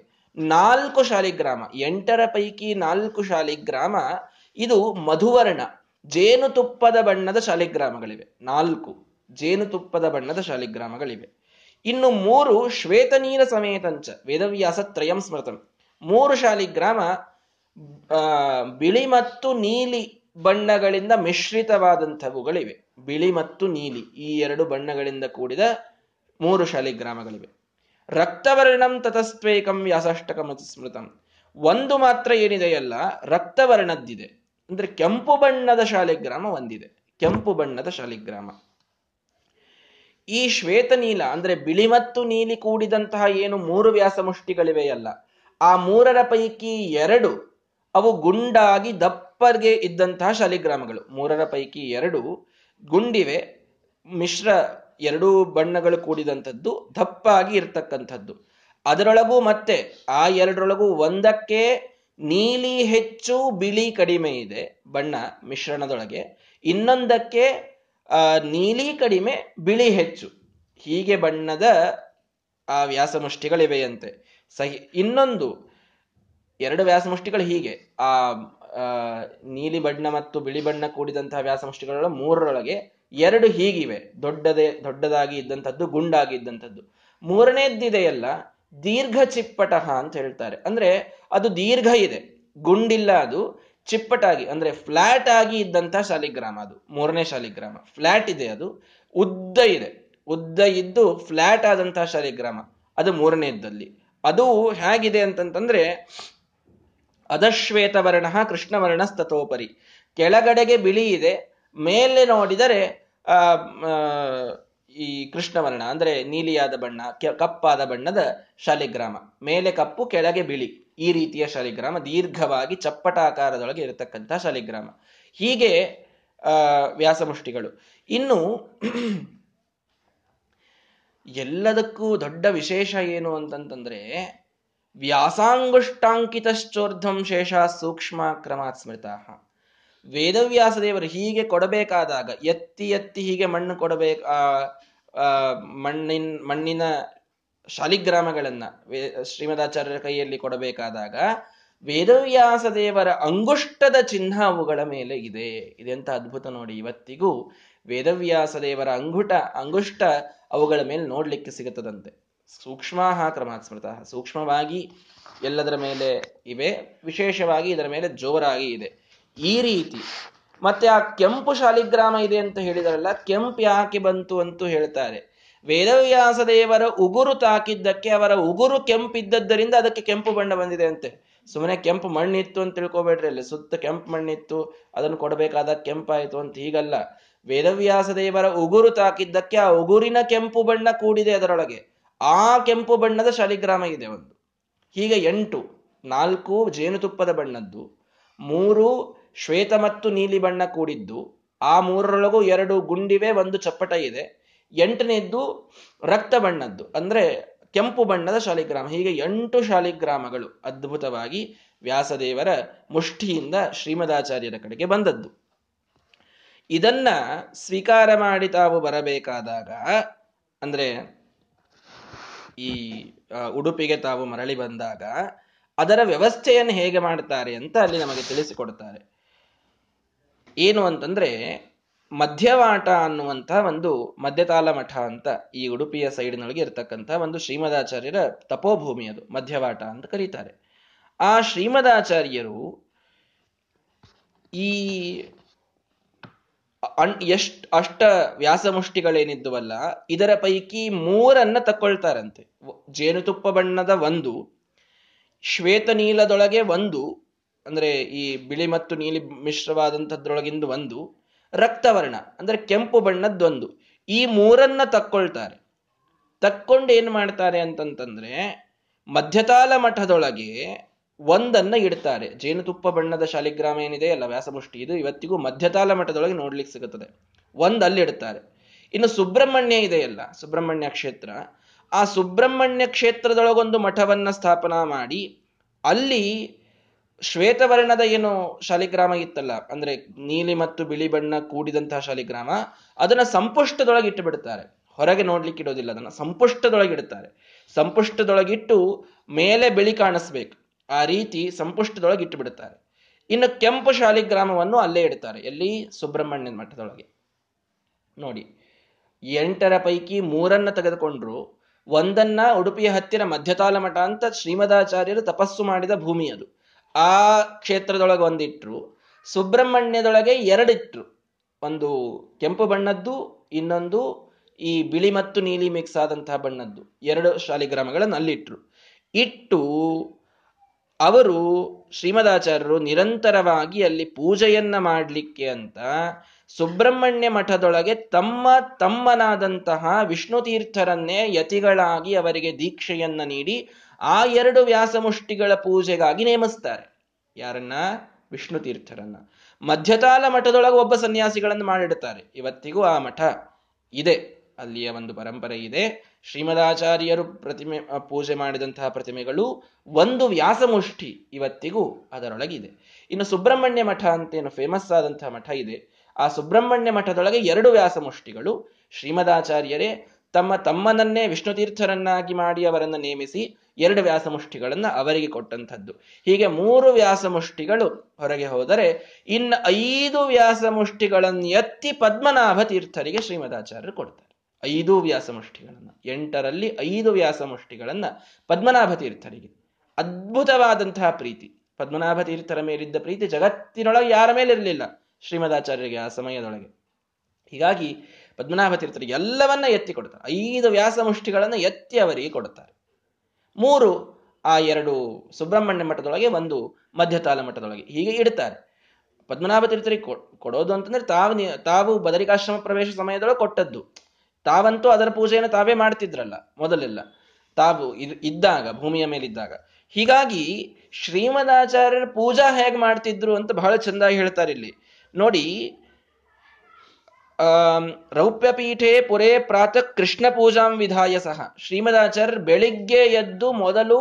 4 ಶಾಲಿಗ್ರಾಮ, 8 ಪೈಕಿ 4 ಶಾಲಿಗ್ರಾಮ ಇದು ಮಧುವರ್ಣ, ಜೇನುತುಪ್ಪದ ಬಣ್ಣದ ಶಾಲಿಗ್ರಾಮಗಳಿವೆ. 4 ಜೇನುತುಪ್ಪದ ಬಣ್ಣದ ಶಾಲಿಗ್ರಾಮಗಳಿವೆ. ಇನ್ನು 3 ಶ್ವೇತ ನೀರ ಸಮೇತಂಚ ವೇದವ್ಯಾಸ ತ್ರಯಂ ಸ್ಮೃತಂ. 3 ಶಾಲಿಗ್ರಾಮ ಬಿಳಿ ಮತ್ತು ನೀಲಿ ಬಣ್ಣಗಳಿಂದ ಮಿಶ್ರಿತವಾದಂಥವುಗಳಿವೆ. ಬಿಳಿ ಮತ್ತು ನೀಲಿ ಈ 2 ಬಣ್ಣಗಳಿಂದ ಕೂಡಿದ 3 ಶಾಲಿಗ್ರಾಮಗಳಿವೆ. ರಕ್ತವರ್ಣಂ ತತಸ್ತ್ವೇಕಂ ವ್ಯಾಸಾಷ್ಟಕಂ ಸ್ಮೃತಂ. ಒಂದು ಮಾತ್ರ ಏನಿದೆಯಲ್ಲ ರಕ್ತವರ್ಣದ್ದಿದೆ, ಅಂದ್ರೆ ಕೆಂಪು ಬಣ್ಣದ ಶಾಲಿಗ್ರಾಮ ಒಂದಿದೆ, ಕೆಂಪು ಬಣ್ಣದ ಶಾಲಿಗ್ರಾಮ. ಈ ಶ್ವೇತ ನೀಲ ಅಂದ್ರೆ ಬಿಳಿ ಮತ್ತು ನೀಲಿ ಕೂಡಿದಂತಹ ಏನು 3 ವ್ಯಾಸಮುಷ್ಟಿಗಳಿವೆಯಲ್ಲ, ಆ 3 ಪೈಕಿ 2 ಅವು ಗುಂಡಾಗಿ ದಪ್ಪರ್ಗೆ ಇದ್ದಂತಹ ಶಾಲಿಗ್ರಾಮಗಳು. 3 ಪೈಕಿ 2 ಗುಂಡಿವೆ, ಮಿಶ್ರ ಎರಡೂ ಬಣ್ಣಗಳು ಕೂಡಿದಂಥದ್ದು, ದಪ್ಪಾಗಿ ಇರ್ತಕ್ಕಂಥದ್ದು. ಅದರೊಳಗೂ ಮತ್ತೆ ಆ ಎರಡರೊಳಗೂ ಒಂದಕ್ಕೆ ನೀಲಿ ಹೆಚ್ಚು ಬಿಳಿ ಕಡಿಮೆ ಇದೆ ಬಣ್ಣ ಮಿಶ್ರಣದೊಳಗೆ, ಇನ್ನೊಂದಕ್ಕೆ ನೀಲಿ ಕಡಿಮೆ ಬಿಳಿ ಹೆಚ್ಚು, ಹೀಗೆ ಬಣ್ಣದ ಆ ವ್ಯಾಸಮುಷ್ಟಿಗಳಿವೆಯಂತೆ. ಇನ್ನೊಂದು ಎರಡು ವ್ಯಾಸಮುಷ್ಟಿಗಳು ಹೀಗೆ ಆ ನೀಲಿ ಬಣ್ಣ ಮತ್ತು ಬಿಳಿ ಬಣ್ಣ ಕೂಡಿದಂತಹ ವ್ಯಾಸಮುಷ್ಟಿಗಳ ಮೂರರೊಳಗೆ ಎರಡು ಹೀಗಿವೆ, ದೊಡ್ಡದಾಗಿ ಇದ್ದಂಥದ್ದು, ಗುಂಡಾಗಿ ಇದ್ದಂಥದ್ದು. ಮೂರನೇದ್ದಿದೆಯಲ್ಲ ದೀರ್ಘ ಚಿಪ್ಪಟಹ ಅಂತ ಹೇಳ್ತಾರೆ. ಅಂದ್ರೆ ಅದು ದೀರ್ಘ ಇದೆ, ಗುಂಡಿಲ್ಲ, ಅದು ಚಿಪ್ಪಟಾಗಿ ಅಂದ್ರೆ ಫ್ಲಾಟ್ ಆಗಿ ಇದ್ದಂತಹ ಶಾಲಿಗ್ರಾಮ. ಅದು ಮೂರನೇ ಶಾಲಿಗ್ರಾಮ, ಫ್ಲಾಟ್ ಇದೆ, ಅದು ಉದ್ದ ಇದೆ, ಉದ್ದ ಇದ್ದು ಫ್ಲಾಟ್ ಆದಂತಹ ಶಾಲಿಗ್ರಾಮ, ಅದು ಮೂರನೇದ್ದಲ್ಲಿ. ಅದು ಹೇಗಿದೆ ಅಂತಂತಂದ್ರೆ ಅಧಶ್ವೇತ ವರ್ಣ ಕೃಷ್ಣವರ್ಣ ತಥೋಪರಿ, ಕೆಳಗಡೆಗೆ ಬಿಳಿ ಇದೆ, ಮೇಲೆ ನೋಡಿದರೆ ಈ ಕೃಷ್ಣವರ್ಣ ಅಂದ್ರೆ ನೀಲಿಯಾದ ಬಣ್ಣ, ಕಪ್ಪಾದ ಬಣ್ಣದ ಶಾಲಿಗ್ರಾಮ, ಮೇಲೆ ಕಪ್ಪು ಕೆಳಗೆ ಬಿಳಿ, ಈ ರೀತಿಯ ಶಾಲಿಗ್ರಾಮ, ದೀರ್ಘವಾಗಿ ಚಪ್ಪಟಾಕಾರದೊಳಗೆ ಇರತಕ್ಕಂತಹ ಶಾಲಿಗ್ರಾಮ, ಹೀಗೆ ವ್ಯಾಸಮುಷ್ಟಿಗಳು. ಇನ್ನು ಎಲ್ಲದಕ್ಕೂ ದೊಡ್ಡ ವಿಶೇಷ ಏನು ಅಂತಂತಂದ್ರೆ ವ್ಯಾಸಾಂಗುಷ್ಟಾಂಕಿತಶ್ಚೋರ್ಧಂ ಶೇಷ ಸೂಕ್ಷ್ಮ ಕ್ರಮಾತ್ ಸ್ಮೃತಃ. ವೇದವ್ಯಾಸ ದೇವರು ಹೀಗೆ ಕೊಡಬೇಕಾದಾಗ ಎತ್ತಿ ಎತ್ತಿ ಹೀಗೆ ಮಣ್ಣು ಕೊಡಬೇಕು, ಮಣ್ಣಿನ ಶಾಲಿಗ್ರಾಮಗಳನ್ನ ಶ್ರೀಮದಾಚಾರ್ಯರ ಕೈಯಲ್ಲಿ ಕೊಡಬೇಕಾದಾಗ ವೇದವ್ಯಾಸ ದೇವರ ಅಂಗುಷ್ಟದ ಚಿಹ್ನ ಅವುಗಳ ಮೇಲೆ ಇದೆ. ಇದೆಂತ ಅದ್ಭುತ ನೋಡಿ, ಇವತ್ತಿಗೂ ವೇದವ್ಯಾಸ ದೇವರ ಅಂಗುಷ್ಟ ಅವುಗಳ ಮೇಲೆ ನೋಡ್ಲಿಕ್ಕೆ ಸಿಗುತ್ತದಂತೆ. ಸೂಕ್ಷ್ಮಾಹ ಕ್ರಮಾತ್ ಸ್ಮೃತಃ, ಸೂಕ್ಷ್ಮವಾಗಿ ಎಲ್ಲದರ ಮೇಲೆ ಇವೆ, ವಿಶೇಷವಾಗಿ ಇದರ ಮೇಲೆ ಜೋರಾಗಿ ಇದೆ, ಈ ರೀತಿ. ಮತ್ತೆ ಆ ಕೆಂಪು ಶಾಲಿಗ್ರಾಮ ಇದೆ ಅಂತ ಹೇಳಿದಾರಲ್ಲ, ಕೆಂಪು ಯಾಕೆ ಬಂತು ಅಂತೂ ಹೇಳ್ತಾರೆ. ವೇದವ್ಯಾಸ ದೇವರ ಉಗುರು ತಾಕಿದ್ದಕ್ಕೆ, ಅವರ ಉಗುರು ಕೆಂಪಿದ್ದದ್ದರಿಂದ ಅದಕ್ಕೆ ಕೆಂಪು ಬಣ್ಣ ಬಂದಿದೆ ಅಂತೆ. ಸುಮ್ಮನೆ ಕೆಂಪು ಮಣ್ಣಿತ್ತು ಅಂತ ತಿಳ್ಕೊಬೇಡ್ರಿ, ಅಲ್ಲಿ ಸುತ್ತ ಕೆಂಪು ಮಣ್ಣಿತ್ತು ಅದನ್ನು ಕೊಡಬೇಕಾದಾಗ ಕೆಂಪಾಯಿತು ಅಂತ ಹೀಗಲ್ಲ. ವೇದವ್ಯಾಸ ದೇವರ ಉಗುರು ತಾಕಿದ್ದಕ್ಕೆ ಆ ಉಗುರಿನ ಕೆಂಪು ಬಣ್ಣ ಕೂಡಿದೆ, ಅದರೊಳಗೆ ಆ ಕೆಂಪು ಬಣ್ಣದ ಶಾಲಿಗ್ರಾಮ ಇದೆ ಒಂದು. ಹೀಗೆ 8, 4 ಜೇನುತುಪ್ಪದ ಬಣ್ಣದ್ದು, 3 ಶ್ವೇತ ಮತ್ತು ನೀಲಿ ಬಣ್ಣ ಕೂಡಿದ್ದು, ಆ ಮೂರರೊಳಗೂ 2 ಗುಂಡಿವೆ, 1 ಚಪ್ಪಟ ಇದೆ, 8ನೇದ್ದು ರಕ್ತ ಬಣ್ಣದ್ದು ಅಂದ್ರೆ ಕೆಂಪು ಬಣ್ಣದ ಶಾಲಿಗ್ರಾಮ. ಹೀಗೆ 8 ಶಾಲಿಗ್ರಾಮಗಳು ಅದ್ಭುತವಾಗಿ ವ್ಯಾಸದೇವರ ಮುಷ್ಟಿಯಿಂದ ಶ್ರೀಮದಾಚಾರ್ಯರ ಕಡೆಗೆ ಬಂದದ್ದು. ಇದನ್ನ ಸ್ವೀಕಾರ ಮಾಡಿ ತಾವು ಬರಬೇಕಾದಾಗ, ಅಂದ್ರೆ ಈ ಉಡುಪಿಗೆ ತಾವು ಮರಳಿ ಬಂದಾಗ ಅದರ ವ್ಯವಸ್ಥೆಯನ್ನು ಹೇಗೆ ಮಾಡ್ತಾರೆ ಅಂತ ಅಲ್ಲಿ ನಮಗೆ ತಿಳಿಸಿಕೊಡ್ತಾರೆ. ಏನು ಅಂತಂದ್ರೆ ಮಧ್ಯವಾಟ ಅನ್ನುವಂಥ ಒಂದು ಮಧ್ಯತಾಲ ಮಠ ಅಂತ ಈ ಉಡುಪಿಯ ಸೈಡಿನೊಳಗೆ ಇರತಕ್ಕಂಥ ಒಂದು ಶ್ರೀಮದಾಚಾರ್ಯರ ತಪೋಭೂಮಿ, ಅದು ಮಧ್ಯವಾಟ ಅಂತ ಕರೀತಾರೆ. ಆ ಶ್ರೀಮದಾಚಾರ್ಯರು ಈ ಅಷ್ಟ ವ್ಯಾಸಮುಷ್ಟಿಗಳೇನಿದ್ದುವಲ್ಲ ಇದರ ಪೈಕಿ 3 ತಕ್ಕೊಳ್ತಾರಂತೆ. ಜೇನುತುಪ್ಪ ಬಣ್ಣದ 1, ಶ್ವೇತ ನೀಲದೊಳಗೆ 1, ಅಂದ್ರೆ ಈ ಬಿಳಿ ಮತ್ತು ನೀಲಿ ಮಿಶ್ರವಾದಂಥದ್ರೊಳಗಿಂದು 1, ರಕ್ತವರ್ಣ ಅಂದ್ರೆ ಕೆಂಪು ಬಣ್ಣದ್ದೊಂದು, ಈ 3 ತಕ್ಕೊಳ್ತಾರೆ. ತಕ್ಕೊಂಡು ಏನ್ ಮಾಡ್ತಾರೆ ಅಂತಂತಂದ್ರೆ ಮಧ್ಯತಾಲ ಮಠದೊಳಗೆ 1 ಇಡ್ತಾರೆ. ಜೇನುತುಪ್ಪ ಬಣ್ಣದ ಶಾಲಿಗ್ರಾಮ ಏನಿದೆ ಅಲ್ಲ ವ್ಯಾಸಮುಷ್ಟಿ, ಇದು ಇವತ್ತಿಗೂ ಮಧ್ಯತಾಲ ಮಠದೊಳಗೆ ನೋಡ್ಲಿಕ್ಕೆ ಸಿಗುತ್ತದೆ. 1 ಅಲ್ಲಿ ಇಡ್ತಾರೆ. ಇನ್ನು ಸುಬ್ರಹ್ಮಣ್ಯ ಇದೆಯಲ್ಲ, ಸುಬ್ರಹ್ಮಣ್ಯ ಕ್ಷೇತ್ರ, ಆ ಸುಬ್ರಹ್ಮಣ್ಯ ಕ್ಷೇತ್ರದೊಳಗೊಂದು ಮಠವನ್ನ ಸ್ಥಾಪನಾ ಮಾಡಿ ಅಲ್ಲಿ ಶ್ವೇತವರ್ಣದ ಏನು ಶಾಲಿಗ್ರಾಮ ಇತ್ತಲ್ಲ, ಅಂದ್ರೆ ನೀಲಿ ಮತ್ತು ಬಿಳಿ ಬಣ್ಣ ಕೂಡಿದಂತಹ ಶಾಲಿಗ್ರಾಮ, ಅದನ್ನ ಸಂಪುಷ್ಟದೊಳಗೆ ಇಟ್ಟು ಬಿಡ್ತಾರೆ. ಹೊರಗೆ ನೋಡ್ಲಿಕ್ಕೆ ಇಡೋದಿಲ್ಲ, ಅದನ್ನ ಸಂಪುಷ್ಟದೊಳಗಿಡ್ತಾರೆ. ಸಂಪುಷ್ಟದೊಳಗಿಟ್ಟು ಮೇಲೆ ಬಿಳಿ ಕಾಣಿಸ್ಬೇಕು, ಆ ರೀತಿ ಸಂಪುಷ್ಟದೊಳಗೆ ಇಟ್ಟು ಬಿಡುತ್ತಾರೆ. ಇನ್ನು ಕೆಂಪು ಶಾಲಿಗ್ರಾಮವನ್ನು ಅಲ್ಲೇ ಇಡ್ತಾರೆ, ಎಲ್ಲಿ ಸುಬ್ರಹ್ಮಣ್ಯನ ಮಠದೊಳಗೆ. ನೋಡಿ, 8 ಪೈಕಿ 3 ತೆಗೆದುಕೊಂಡ್ರು, 1 ಉಡುಪಿಯ ಹತ್ತಿರ ಮಧ್ಯತಾಲ ಮಠ ಅಂತ ಶ್ರೀಮದಾಚಾರ್ಯರು ತಪಸ್ಸು ಮಾಡಿದ ಭೂಮಿ ಅದು, ಆ ಕ್ಷೇತ್ರದೊಳಗೆ 1 ಇಟ್ರು, ಸುಬ್ರಹ್ಮಣ್ಯದೊಳಗೆ 2 ಇಟ್ರು, 1 ಕೆಂಪು ಬಣ್ಣದ್ದು, ಇನ್ನೊಂದು ಈ ಬಿಳಿ ಮತ್ತು ನೀಲಿ ಮಿಕ್ಸ್ ಆದಂತಹ ಬಣ್ಣದ್ದು, 2 ಶಾಲಿಗ್ರಾಮಗಳನ್ನು ಅಲ್ಲಿಟ್ರು. ಇಟ್ಟು ಅವರು ಶ್ರೀಮದಾಚಾರ್ಯರು ನಿರಂತರವಾಗಿ ಅಲ್ಲಿ ಪೂಜೆಯನ್ನ ಮಾಡಲಿಕ್ಕೆ ಅಂತ ಸುಬ್ರಹ್ಮಣ್ಯ ಮಠದೊಳಗೆ ತಮ್ಮನಾದಂತಹ ವಿಷ್ಣು ತೀರ್ಥರನ್ನೇ ಯತಿಗಳಾಗಿ ಅವರಿಗೆ ದೀಕ್ಷೆಯನ್ನ ನೀಡಿ ಆ 2 ವ್ಯಾಸಮುಷ್ಟಿಗಳ ಪೂಜೆಗಾಗಿ ನೇಮಿಸ್ತಾರೆ. ಯಾರನ್ನ? ವಿಷ್ಣು ತೀರ್ಥರನ್ನ. ಮಧ್ಯತಾಲ ಮಠದೊಳಗೆ ಒಬ್ಬ ಸನ್ಯಾಸಿಗಳನ್ನು ಮಾಡಿಡ್ತಾರೆ. ಇವತ್ತಿಗೂ ಆ ಮಠ ಇದೆ, ಅಲ್ಲಿಯ ಒಂದು ಪರಂಪರೆ ಇದೆ. ಶ್ರೀಮದಾಚಾರ್ಯರು ಪ್ರತಿಮೆ ಪೂಜೆ ಮಾಡಿದಂತಹ ಪ್ರತಿಮೆಗಳು ಒಂದು ವ್ಯಾಸಮುಷ್ಟಿ ಇವತ್ತಿಗೂ ಅದರೊಳಗಿದೆ. ಇನ್ನು ಸುಬ್ರಹ್ಮಣ್ಯ ಮಠ ಅಂತ ಏನು ಫೇಮಸ್ ಆದಂತಹ ಮಠ ಇದೆ, ಆ ಸುಬ್ರಹ್ಮಣ್ಯ ಮಠದೊಳಗೆ 2 ವ್ಯಾಸಮುಷ್ಟಿಗಳು. ಶ್ರೀಮದಾಚಾರ್ಯರೇ ತಮ್ಮನನ್ನೇ ವಿಷ್ಣು ತೀರ್ಥರನ್ನಾಗಿ ಮಾಡಿ ಅವರನ್ನು ನೇಮಿಸಿ 2 ವ್ಯಾಸಮುಷ್ಟಿಗಳನ್ನು ಅವರಿಗೆ ಕೊಟ್ಟಂಥದ್ದು. ಹೀಗೆ 3 ವ್ಯಾಸಮುಷ್ಟಿಗಳು ಹೊರಗೆ ಹೋದರೆ ಇನ್ನು 5 ವ್ಯಾಸಮುಷ್ಟಿಗಳನ್ನು ಎತ್ತಿ ಪದ್ಮನಾಭ ತೀರ್ಥರಿಗೆ ಶ್ರೀಮದಾಚಾರ್ಯರು ಕೊಡ್ತಾರೆ. 5 ವ್ಯಾಸಮುಷ್ಟಿಗಳನ್ನು, 8ರಲ್ಲಿ 5 ವ್ಯಾಸಮುಷ್ಟಿಗಳನ್ನು ಪದ್ಮನಾಭ ತೀರ್ಥರಿಗೆ. ಅದ್ಭುತವಾದಂತಹ ಪ್ರೀತಿ, ಪದ್ಮನಾಭ ತೀರ್ಥರ ಮೇಲಿದ್ದ ಪ್ರೀತಿ ಜಗತ್ತಿನೊಳಗೆ ಯಾರ ಮೇಲಿರಲಿಲ್ಲ ಶ್ರೀಮದಾಚಾರ್ಯರಿಗೆ ಆ ಸಮಯದೊಳಗೆ. ಹೀಗಾಗಿ ಪದ್ಮನಾಭ ತೀರ್ಥರಿಗೆ ಎಲ್ಲವನ್ನ ಎತ್ತಿ ಕೊಡ್ತಾರೆ. 5 ವ್ಯಾಸಮುಷ್ಟಿಗಳನ್ನು ಎತ್ತಿ ಅವರಿಗೆ ಕೊಡುತ್ತಾರೆ. 3 ಆ 2 ಸುಬ್ರಹ್ಮಣ್ಯ ಮಠದೊಳಗೆ, 1 ಮಧ್ಯತಾಲ ಮಠದೊಳಗೆ ಹೀಗೆ ಇಡ್ತಾರೆ. ಪದ್ಮನಾಭ ತೀರ್ಥರಿಗೆ ಕೊಡೋದು ಅಂತಂದ್ರೆ ತಾವು ಬದರಿಕಾಶ್ರಮ ಪ್ರವೇಶ ಸಮಯದೊಳಗೆ ಕೊಟ್ಟದ್ದು. ತಾವಂತೂ ಅದರ ಪೂಜೆಯನ್ನು ತಾವೇ ಮಾಡ್ತಿದ್ರಲ್ಲ ಮೊದಲೆಲ್ಲ, ತಾವು ಇದ್ದಾಗ ಭೂಮಿಯ ಮೇಲಿದ್ದಾಗ. ಹೀಗಾಗಿ ಶ್ರೀಮದಾಚಾರ್ಯರ ಪೂಜಾ ಹೇಗೆ ಮಾಡ್ತಿದ್ರು ಅಂತ ಬಹಳ ಚೆಂದಾಗಿ ಹೇಳ್ತಾರೆ ಇಲ್ಲಿ ನೋಡಿ. ರೌಪ್ಯಪೀಠೆ ಪುರೇ ಪ್ರಾತಃ ಕೃಷ್ಣ ಪೂಜಾಂ ವಿಧಾಯ ಸಹ. ಶ್ರೀಮದಾಚಾರ್ಯರು ಬೆಳಿಗ್ಗೆ ಎದ್ದು ಮೊದಲು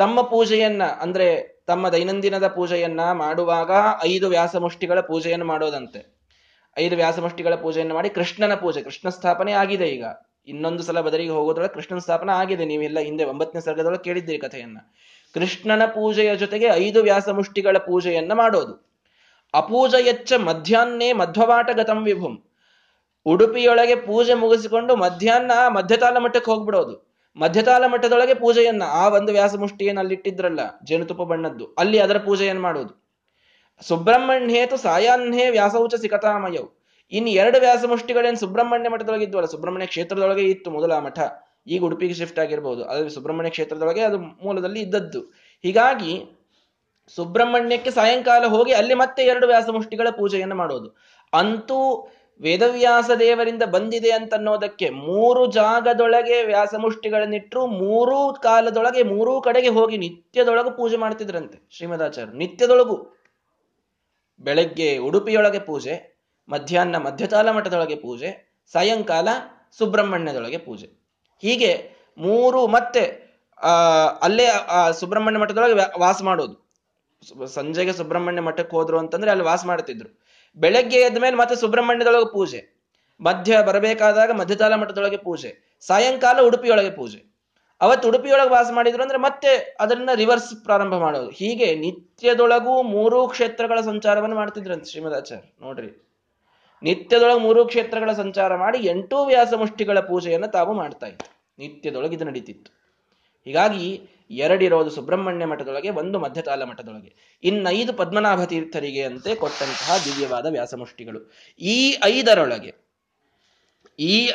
ತಮ್ಮ ಪೂಜೆಯನ್ನ, ಅಂದ್ರೆ ತಮ್ಮ ದೈನಂದಿನದ ಪೂಜೆಯನ್ನ ಮಾಡುವಾಗ 5 ವ್ಯಾಸಮುಷ್ಟಿಗಳ ಪೂಜೆಯನ್ನು ಮಾಡೋದಂತೆ. 5 ವ್ಯಾಸಮುಷ್ಟಿಗಳ ಪೂಜೆಯನ್ನು ಮಾಡಿ ಕೃಷ್ಣನ ಪೂಜೆ, ಕೃಷ್ಣ ಸ್ಥಾಪನೆ ಆಗಿದೆ. ಈಗ ಇನ್ನೊಂದು ಸಲ ಬದರಿಗೆ ಹೋಗೋದ್ರೊಳಗೆ ಕೃಷ್ಣನ ಸ್ಥಾಪನೆ ಆಗಿದೆ. ನೀವೆಲ್ಲ ಹಿಂದೆ 9ನೇ ಸರ್ಗದೊಳಗೆ ಕೇಳಿದ್ದೀರಿ ಕಥೆಯನ್ನ. ಕೃಷ್ಣನ ಪೂಜೆಯ ಜೊತೆಗೆ 5 ವ್ಯಾಸಮುಷ್ಟಿಗಳ ಪೂಜೆಯನ್ನ ಮಾಡೋದು. ಅಪೂಜಯಚ್ಚ ಮಧ್ಯಾಹ್ನೇ ಮಧ್ವವಾಟ ಗತಂ ವಿಭುಂ. ಉಡುಪಿಯೊಳಗೆ ಪೂಜೆ ಮುಗಿಸಿಕೊಂಡು ಮಧ್ಯಾಹ್ನ ಮಧ್ಯತಾಲ ಮಠಕ್ಕೆ ಹೋಗ್ಬಿಡೋದು. ಮಧ್ಯತಾಲ ಮಠದೊಳಗೆ ಪೂಜೆಯನ್ನ, ಆ ಒಂದು ವ್ಯಾಸಮುಷ್ಟಿಯನ್ನು ಅಲ್ಲಿಟ್ಟಿದ್ರಲ್ಲ ಜೇನುತುಪ್ಪ ಬಣ್ಣದ್ದು, ಅಲ್ಲಿ ಅದರ ಪೂಜೆಯನ್ನು ಮಾಡೋದು. ಸುಬ್ರಹ್ಮಣ್ಯೇತು ಸಾಯಾಹ್ನೇ ವ್ಯಾಸೌಚ ಸಿಕತಾಮಯವು. ಇನ್ನು 2 ವ್ಯಾಸಮುಷ್ಟಿಗಳೇನು ಸುಬ್ರಹ್ಮಣ್ಯ ಮಠದೊಳಗೆ ಇದ್ವಲ್ಲ, ಸುಬ್ರಹ್ಮಣ್ಯ ಕ್ಷೇತ್ರದೊಳಗೆ ಇತ್ತು ಮೊದಲ ಆ ಮಠ, ಈಗ ಉಡುಪಿಗೆ ಶಿಫ್ಟ್ ಆಗಿರ್ಬೋದು, ಅದ್ರ ಸುಬ್ರಹ್ಮಣ್ಯ ಕ್ಷೇತ್ರದೊಳಗೆ ಅದು ಮೂಲದಲ್ಲಿ ಇದ್ದದ್ದು. ಹೀಗಾಗಿ ಸುಬ್ರಹ್ಮಣ್ಯಕ್ಕೆ ಸಾಯಂಕಾಲ ಹೋಗಿ ಅಲ್ಲಿ ಮತ್ತೆ 2 ವ್ಯಾಸಮುಷ್ಟಿಗಳ ಪೂಜೆಯನ್ನು ಮಾಡೋದು. ಅಂತೂ ವೇದವ್ಯಾಸ ದೇವರಿಂದ ಬಂದಿದೆ ಅಂತನ್ನೋದಕ್ಕೆ 3 ಜಾಗದೊಳಗೆ ವ್ಯಾಸಮುಷ್ಟಿಗಳನ್ನಿಟ್ಟರು. 3 ಕಾಲದೊಳಗೆ 3 ಕಡೆಗೆ ಹೋಗಿ ನಿತ್ಯದೊಳಗೆ ಪೂಜೆ ಮಾಡ್ತಿದ್ರಂತೆ ಶ್ರೀಮದಾಚಾರ್ಯರು. ನಿತ್ಯದೊಳಗೂ ಬೆಳಗ್ಗೆ ಉಡುಪಿಯೊಳಗೆ ಪೂಜೆ, ಮಧ್ಯಾಹ್ನ ಮಧ್ಯತಾಲ ಮಠದೊಳಗೆ ಪೂಜೆ, ಸಾಯಂಕಾಲ ಸುಬ್ರಹ್ಮಣ್ಯದೊಳಗೆ ಪೂಜೆ. ಹೀಗೆ 3 ಮತ್ತೆ ಅಲ್ಲೇ ಸುಬ್ರಹ್ಮಣ್ಯ ಮಠದೊಳಗೆ ವಾಸ ಮಾಡೋದು. ಸಂಜೆಗೆ ಸುಬ್ರಹ್ಮಣ್ಯ ಮಠಕ್ಕೆ ಹೋದ್ರು ಅಂತಂದ್ರೆ ಅಲ್ಲಿ ವಾಸ ಮಾಡ್ತಿದ್ರು. ಬೆಳಗ್ಗೆ ಎದ್ದ ಮೇಲೆ ಮತ್ತೆ ಸುಬ್ರಹ್ಮಣ್ಯದೊಳಗೆ ಪೂಜೆ, ಮಧ್ಯ ಬರಬೇಕಾದಾಗ ಮಧ್ಯತಾಲ ಮಠದೊಳಗೆ ಪೂಜೆ, ಸಾಯಂಕಾಲ ಉಡುಪಿಯೊಳಗೆ ಪೂಜೆ. ಅವತ್ತು ಉಡುಪಿಯೊಳಗೆ ವಾಸ ಮಾಡಿದ್ರು ಅಂದ್ರೆ ಮತ್ತೆ ಅದನ್ನ ರಿವರ್ಸ್ ಪ್ರಾರಂಭ ಮಾಡೋದು. ಹೀಗೆ ನಿತ್ಯದೊಳಗೂ 3 ಕ್ಷೇತ್ರಗಳ ಸಂಚಾರವನ್ನು ಮಾಡ್ತಿದ್ರಂತೆ ಶ್ರೀಮದಾಚಾರ್ಯ. ನೋಡ್ರಿ, ನಿತ್ಯದೊಳಗೆ 3 ಕ್ಷೇತ್ರಗಳ ಸಂಚಾರ ಮಾಡಿ 8 ವ್ಯಾಸಮುಷ್ಟಿಗಳ ಪೂಜೆಯನ್ನು ತಾವು ಮಾಡ್ತಾ ಇತ್ತು ನಿತ್ಯದೊಳಗೆ. ಇದು ನಡೀತಿತ್ತು. ಹೀಗಾಗಿ 2 ಇರೋದು ಸುಬ್ರಹ್ಮಣ್ಯ ಮಠದೊಳಗೆ, 1 ಮಧ್ಯತಾಲ ಮಠದೊಳಗೆ. ಇನ್ನು 5 ಪದ್ಮನಾಭ ತೀರ್ಥರಿಗೆ ಅಂತೆ ಕೊಟ್ಟಂತಹ ದಿವ್ಯವಾದ ವ್ಯಾಸಮುಷ್ಟಿಗಳು. ಈ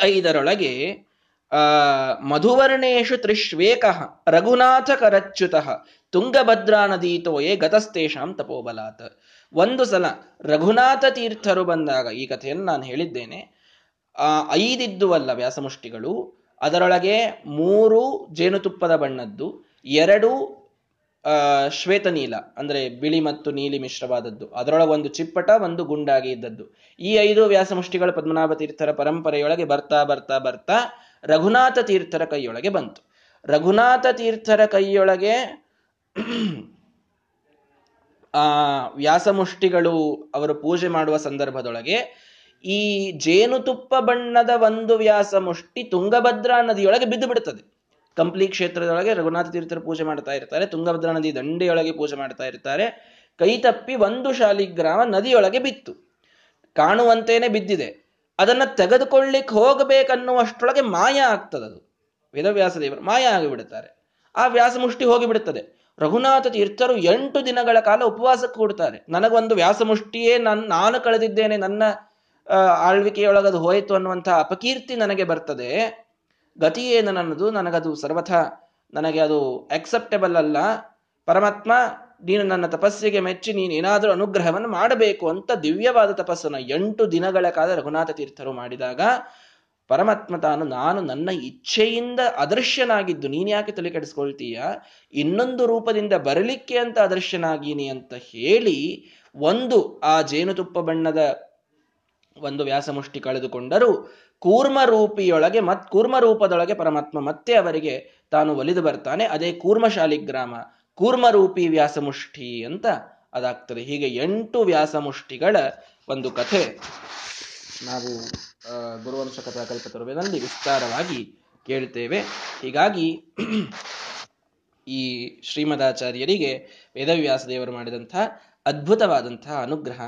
ಐದರೊಳಗೆ ಮಧುವರ್ಣೇಶು ತ್ರಿಶ್ವೇಕಃ ರಘುನಾಥ ಕರಚ್ಯುತಃ ತುಂಗಭದ್ರಾ ನದೀತೋಯೇ ಗತಸ್ತೇಷಾಂ ತಪೋಬಲಾತ್. ಒಂದು ಸಲ ರಘುನಾಥ ತೀರ್ಥರು ಬಂದಾಗ, ಈ ಕಥೆಯನ್ನು ನಾನು ಹೇಳಿದ್ದೇನೆ, 5 ವ್ಯಾಸಮುಷ್ಟಿಗಳು, ಅದರೊಳಗೆ 3 ಜೇನುತುಪ್ಪದ ಬಣ್ಣದ್ದು, 2 ಶ್ವೇತನೀಲ ಅಂದ್ರೆ ಬಿಳಿ ಮತ್ತು ನೀಲಿ ಮಿಶ್ರವಾದದ್ದು, ಅದರೊಳಗೆ 1 ಚಿಪ್ಪಟ, 1 ಗುಂಡಾಗಿ ಇದ್ದದ್ದು. ಈ 5 ವ್ಯಾಸಮುಷ್ಟಿಗಳ ಪದ್ಮನಾಭ ತೀರ್ಥರ ಪರಂಪರೆಯೊಳಗೆ ಬರ್ತಾ ಬರ್ತಾ ಬರ್ತಾ ರಘುನಾಥ ತೀರ್ಥರ ಕೈಯೊಳಗೆ ಬಂತು. ರಘುನಾಥ ತೀರ್ಥರ ಕೈಯೊಳಗೆ ವ್ಯಾಸಮುಷ್ಟಿಗಳು ಅವರು ಪೂಜೆ ಮಾಡುವ ಸಂದರ್ಭದೊಳಗೆ ಈ ಜೇನುತುಪ್ಪ ಬಣ್ಣದ 1 ವ್ಯಾಸಮುಷ್ಟಿ ತುಂಗಭದ್ರಾ ನದಿಯೊಳಗೆ ಬಿದ್ದು ಬಿಡುತ್ತದೆ. ಕಂಪ್ಲಿ ಕ್ಷೇತ್ರದೊಳಗೆ ರಘುನಾಥ ತೀರ್ಥರು ಪೂಜೆ ಮಾಡ್ತಾ ಇರ್ತಾರೆ, ತುಂಗಭದ್ರಾ ನದಿ ದಂಡೆಯೊಳಗೆ ಪೂಜೆ ಮಾಡ್ತಾ ಇರ್ತಾರೆ. ಕೈತಪ್ಪಿ 1 ಶಾಲಿಗ್ರಾಮ ನದಿಯೊಳಗೆ ಬಿತ್ತು, ಕಾಣುವಂತೇನೆ ಬಿದ್ದಿದೆ. ಅದನ್ನ ತೆಗೆದುಕೊಳ್ಳಿಕ್ಕೆ ಹೋಗಬೇಕನ್ನುವಷ್ಟೊಳಗೆ ಮಾಯ ಆಗ್ತದದು. ವೇದವ್ಯಾಸ ದೇವರು ಮಾಯ ಆಗಿಬಿಡುತ್ತಾರೆ, ಆ ವ್ಯಾಸಮುಷ್ಟಿ ಹೋಗಿಬಿಡುತ್ತದೆ. ರಘುನಾಥ ತೀರ್ಥರು 8 ದಿನಗಳ ಕಾಲ ಉಪವಾಸಕ್ಕೆ ಕೂಡ್ತಾರೆ. ನನಗೊಂದು ವ್ಯಾಸಮುಷ್ಟಿಯೇ ನಾನು ಕಳೆದಿದ್ದೇನೆ, ನನ್ನ ಆಳ್ವಿಕೆಯೊಳಗದು ಹೋಯಿತು ಅನ್ನುವಂತಹ ಅಪಕೀರ್ತಿ ನನಗೆ ಬರ್ತದೆ, ಗತಿ ಏನು ನನ್ನದು, ನನಗದು ಸರ್ವಥಾ ನನಗೆ ಅದು ಅಕ್ಸೆಪ್ಟೇಬಲ್ ಅಲ್ಲ. ಪರಮಾತ್ಮ ನೀನು ನನ್ನ ತಪಸ್ಸಿಗೆ ಮೆಚ್ಚಿ ನೀನೇನಾದರೂ ಅನುಗ್ರಹವನ್ನು ಮಾಡಬೇಕು ಅಂತ ದಿವ್ಯವಾದ ತಪಸ್ಸನ್ನು 8 ದಿನಗಳ ಕಾಲ ರಘುನಾಥ ತೀರ್ಥರು ಮಾಡಿದಾಗ ಪರಮಾತ್ಮ ತಾನು ನಾನು ನನ್ನ ಇಚ್ಛೆಯಿಂದ ಅದೃಶ್ಯನಾಗಿದ್ದು ನೀನು ಯಾಕೆ ತಲೆ ಕೆಡಿಸ್ಕೊಳ್ತೀಯ, ಇನ್ನೊಂದು ರೂಪದಿಂದ ಬರಲಿಕ್ಕೆ ಅಂತ ಅದೃಶ್ಯನಾಗೀನಿ ಅಂತ ಹೇಳಿ 1 ಆ ಜೇನುತುಪ್ಪ ಬಣ್ಣದ ಒಂದು ವ್ಯಾಸಮುಷ್ಟಿ ಕಳೆದುಕೊಂಡರೂ ಕೂರ್ಮರೂಪಿಯೊಳಗೆ ಕೂರ್ಮರೂಪದೊಳಗೆ ಪರಮಾತ್ಮ ಮತ್ತೆ ಅವರಿಗೆ ತಾನು ಒಲಿದು ಬರ್ತಾನೆ. ಅದೇ ಕೂರ್ಮ ಶಾಲಿಗ್ರಾಮ, ಕೂರ್ಮರೂಪಿ ವ್ಯಾಸಮುಷ್ಟಿ ಅಂತ ಅದಾಗ್ತದೆ. ಹೀಗೆ 8 ವ್ಯಾಸಮುಷ್ಟಿಗಳ ಒಂದು ಕಥೆ ನಾವು ಗುರುವಂಶ ಕಥಾ ಕಲ್ಪತರುವಿನಲ್ಲಿ ವಿಸ್ತಾರವಾಗಿ ಕೇಳ್ತೇವೆ. ಹೀಗಾಗಿ ಈ ಶ್ರೀಮದಾಚಾರ್ಯರಿಗೆ ವೇದವ್ಯಾಸ ದೇವರು ಮಾಡಿದಂತಹ ಅದ್ಭುತವಾದಂತಹ ಅನುಗ್ರಹ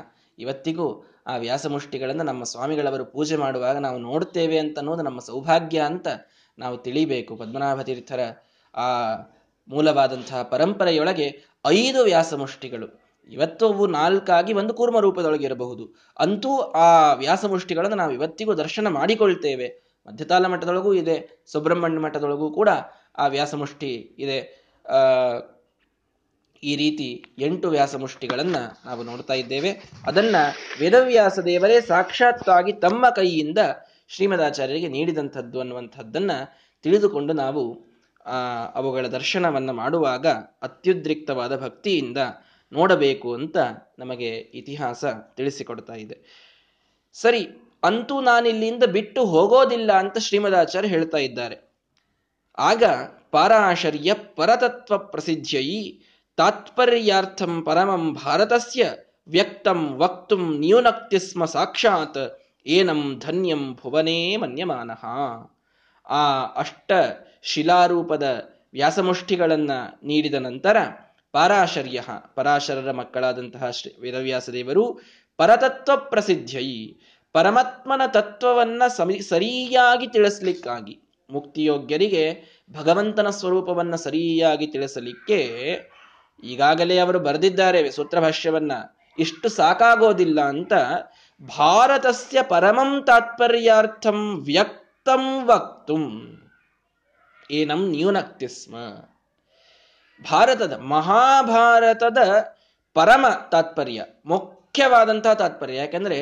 ಇವತ್ತಿಗೂ ಆ ವ್ಯಾಸಮುಷ್ಟಿಗಳನ್ನು ನಮ್ಮ ಸ್ವಾಮಿಗಳವರು ಪೂಜೆ ಮಾಡುವಾಗ ನಾವು ನೋಡ್ತೇವೆ ಅಂತ ಅನ್ನೋದು ನಮ್ಮ ಸೌಭಾಗ್ಯ ಅಂತ ನಾವು ತಿಳಿಬೇಕು. ಪದ್ಮನಾಭ ತೀರ್ಥರ ಆ ಮೂಲವಾದಂತಹ ಪರಂಪರೆಯೊಳಗೆ 5 ವ್ಯಾಸಮುಷ್ಟಿಗಳು, ಇವತ್ತೂ 4 ಆಗಿ ಒಂದು ಕೂರ್ಮ ರೂಪದೊಳಗೆ ಇರಬಹುದು, ಅಂತೂ ಆ ವ್ಯಾಸಮುಷ್ಟಿಗಳನ್ನು ನಾವು ಇವತ್ತಿಗೂ ದರ್ಶನ ಮಾಡಿಕೊಳ್ತೇವೆ. ಮಧ್ಯತಾಲ ಮಠದೊಳಗೂ ಇದೆ, ಸುಬ್ರಹ್ಮಣ್ಯ ಮಠದೊಳಗೂ ಕೂಡ ಆ ವ್ಯಾಸಮುಷ್ಟಿ ಇದೆ. ಈ ರೀತಿ 8 ವ್ಯಾಸಮುಷ್ಟಿಗಳನ್ನು ನಾವು ನೋಡ್ತಾ ಇದ್ದೇವೆ. ಅದನ್ನ ವೇದವ್ಯಾಸ ದೇವರೇ ಸಾಕ್ಷಾತ್ತಾಗಿ ತಮ್ಮ ಕೈಯಿಂದ ಶ್ರೀಮದಾಚಾರ್ಯರಿಗೆ ನೀಡಿದಂಥದ್ದು ಅನ್ನುವಂಥದ್ದನ್ನ ತಿಳಿದುಕೊಂಡು ನಾವು ಅವುಗಳ ದರ್ಶನವನ್ನು ಮಾಡುವಾಗ ಅತ್ಯುದ್ರಿಕ್ತವಾದ ಭಕ್ತಿಯಿಂದ ನೋಡಬೇಕು ಅಂತ ನಮಗೆ ಇತಿಹಾಸ ತಿಳಿಸಿಕೊಡ್ತಾ ಇದೆ. ಸರಿ, ಅಂತೂ ನಾನಿಲ್ಲಿಂದ ಬಿಟ್ಟು ಹೋಗೋದಿಲ್ಲ ಅಂತ ಶ್ರೀಮದಾಚಾರ್ಯ ಹೇಳ್ತಾ ಇದ್ದಾರೆ. ಆಗ ಪಾರಾಶರ್ಯ ಪರತತ್ವ ಪ್ರಸಿದ್ಧಯಿ ತಾತ್ಪರ್ಯಾರ್ಥಂ ಪರಮಂ ಭಾರತಸ್ಯ ವ್ಯಕ್ತಂ ವಕ್ತುಂ ನ್ಯೂನಕ್ತಿ ಸ್ಮ ಸಾಕ್ಷಾತ್ ಏನಂ ಧನ್ಯಂ ಭುವನೇ ಮನ್ಯಮಾನಃ. ಆ ಅಷ್ಟ ಶಿಲಾರೂಪದ ವ್ಯಾಸಮುಷ್ಟಿಗಳನ್ನು ನೀಡಿದ ನಂತರ ಪಾರಾಶರ್ಯ, ಪರಾಶರರ ಮಕ್ಕಳಾದಂತಹ ಶ್ರೀ ವೇದವ್ಯಾಸ ದೇವರು, ಪರತತ್ವ ಪ್ರಸಿದ್ಧಯಿ, ಪರಮಾತ್ಮನ ತತ್ವವನ್ನ ಸರಿಯಾಗಿ ತಿಳಿಸ್ಲಿಕ್ಕಾಗಿ, ಮುಕ್ತಿಯೋಗ್ಯರಿಗೆ ಭಗವಂತನ ಸ್ವರೂಪವನ್ನು ಸರಿಯಾಗಿ ತಿಳಿಸಲಿಕ್ಕೆ ಈಗಾಗಲೇ ಅವರು ಬರೆದಿದ್ದಾರೆ ಸೂತ್ರ ಭಾಷ್ಯವನ್ನ, ಇಷ್ಟು ಸಾಕಾಗೋದಿಲ್ಲ ಅಂತ ಭಾರತಸ್ಯ ಪರಮಂ ತಾತ್ಪರ್ಯಾರ್ಥಂ ವ್ಯಕ್ತಂ ವಕ್ತುಂ ಏನಂ ನ್ಯೂನಕ್ತಿ ಸ್ಮ. ಭಾರತದ, ಮಹಾಭಾರತದ ಪರಮ ತಾತ್ಪರ್ಯ, ಮುಖ್ಯವಾದಂತಹ ತಾತ್ಪರ್ಯ. ಯಾಕಂದ್ರೆ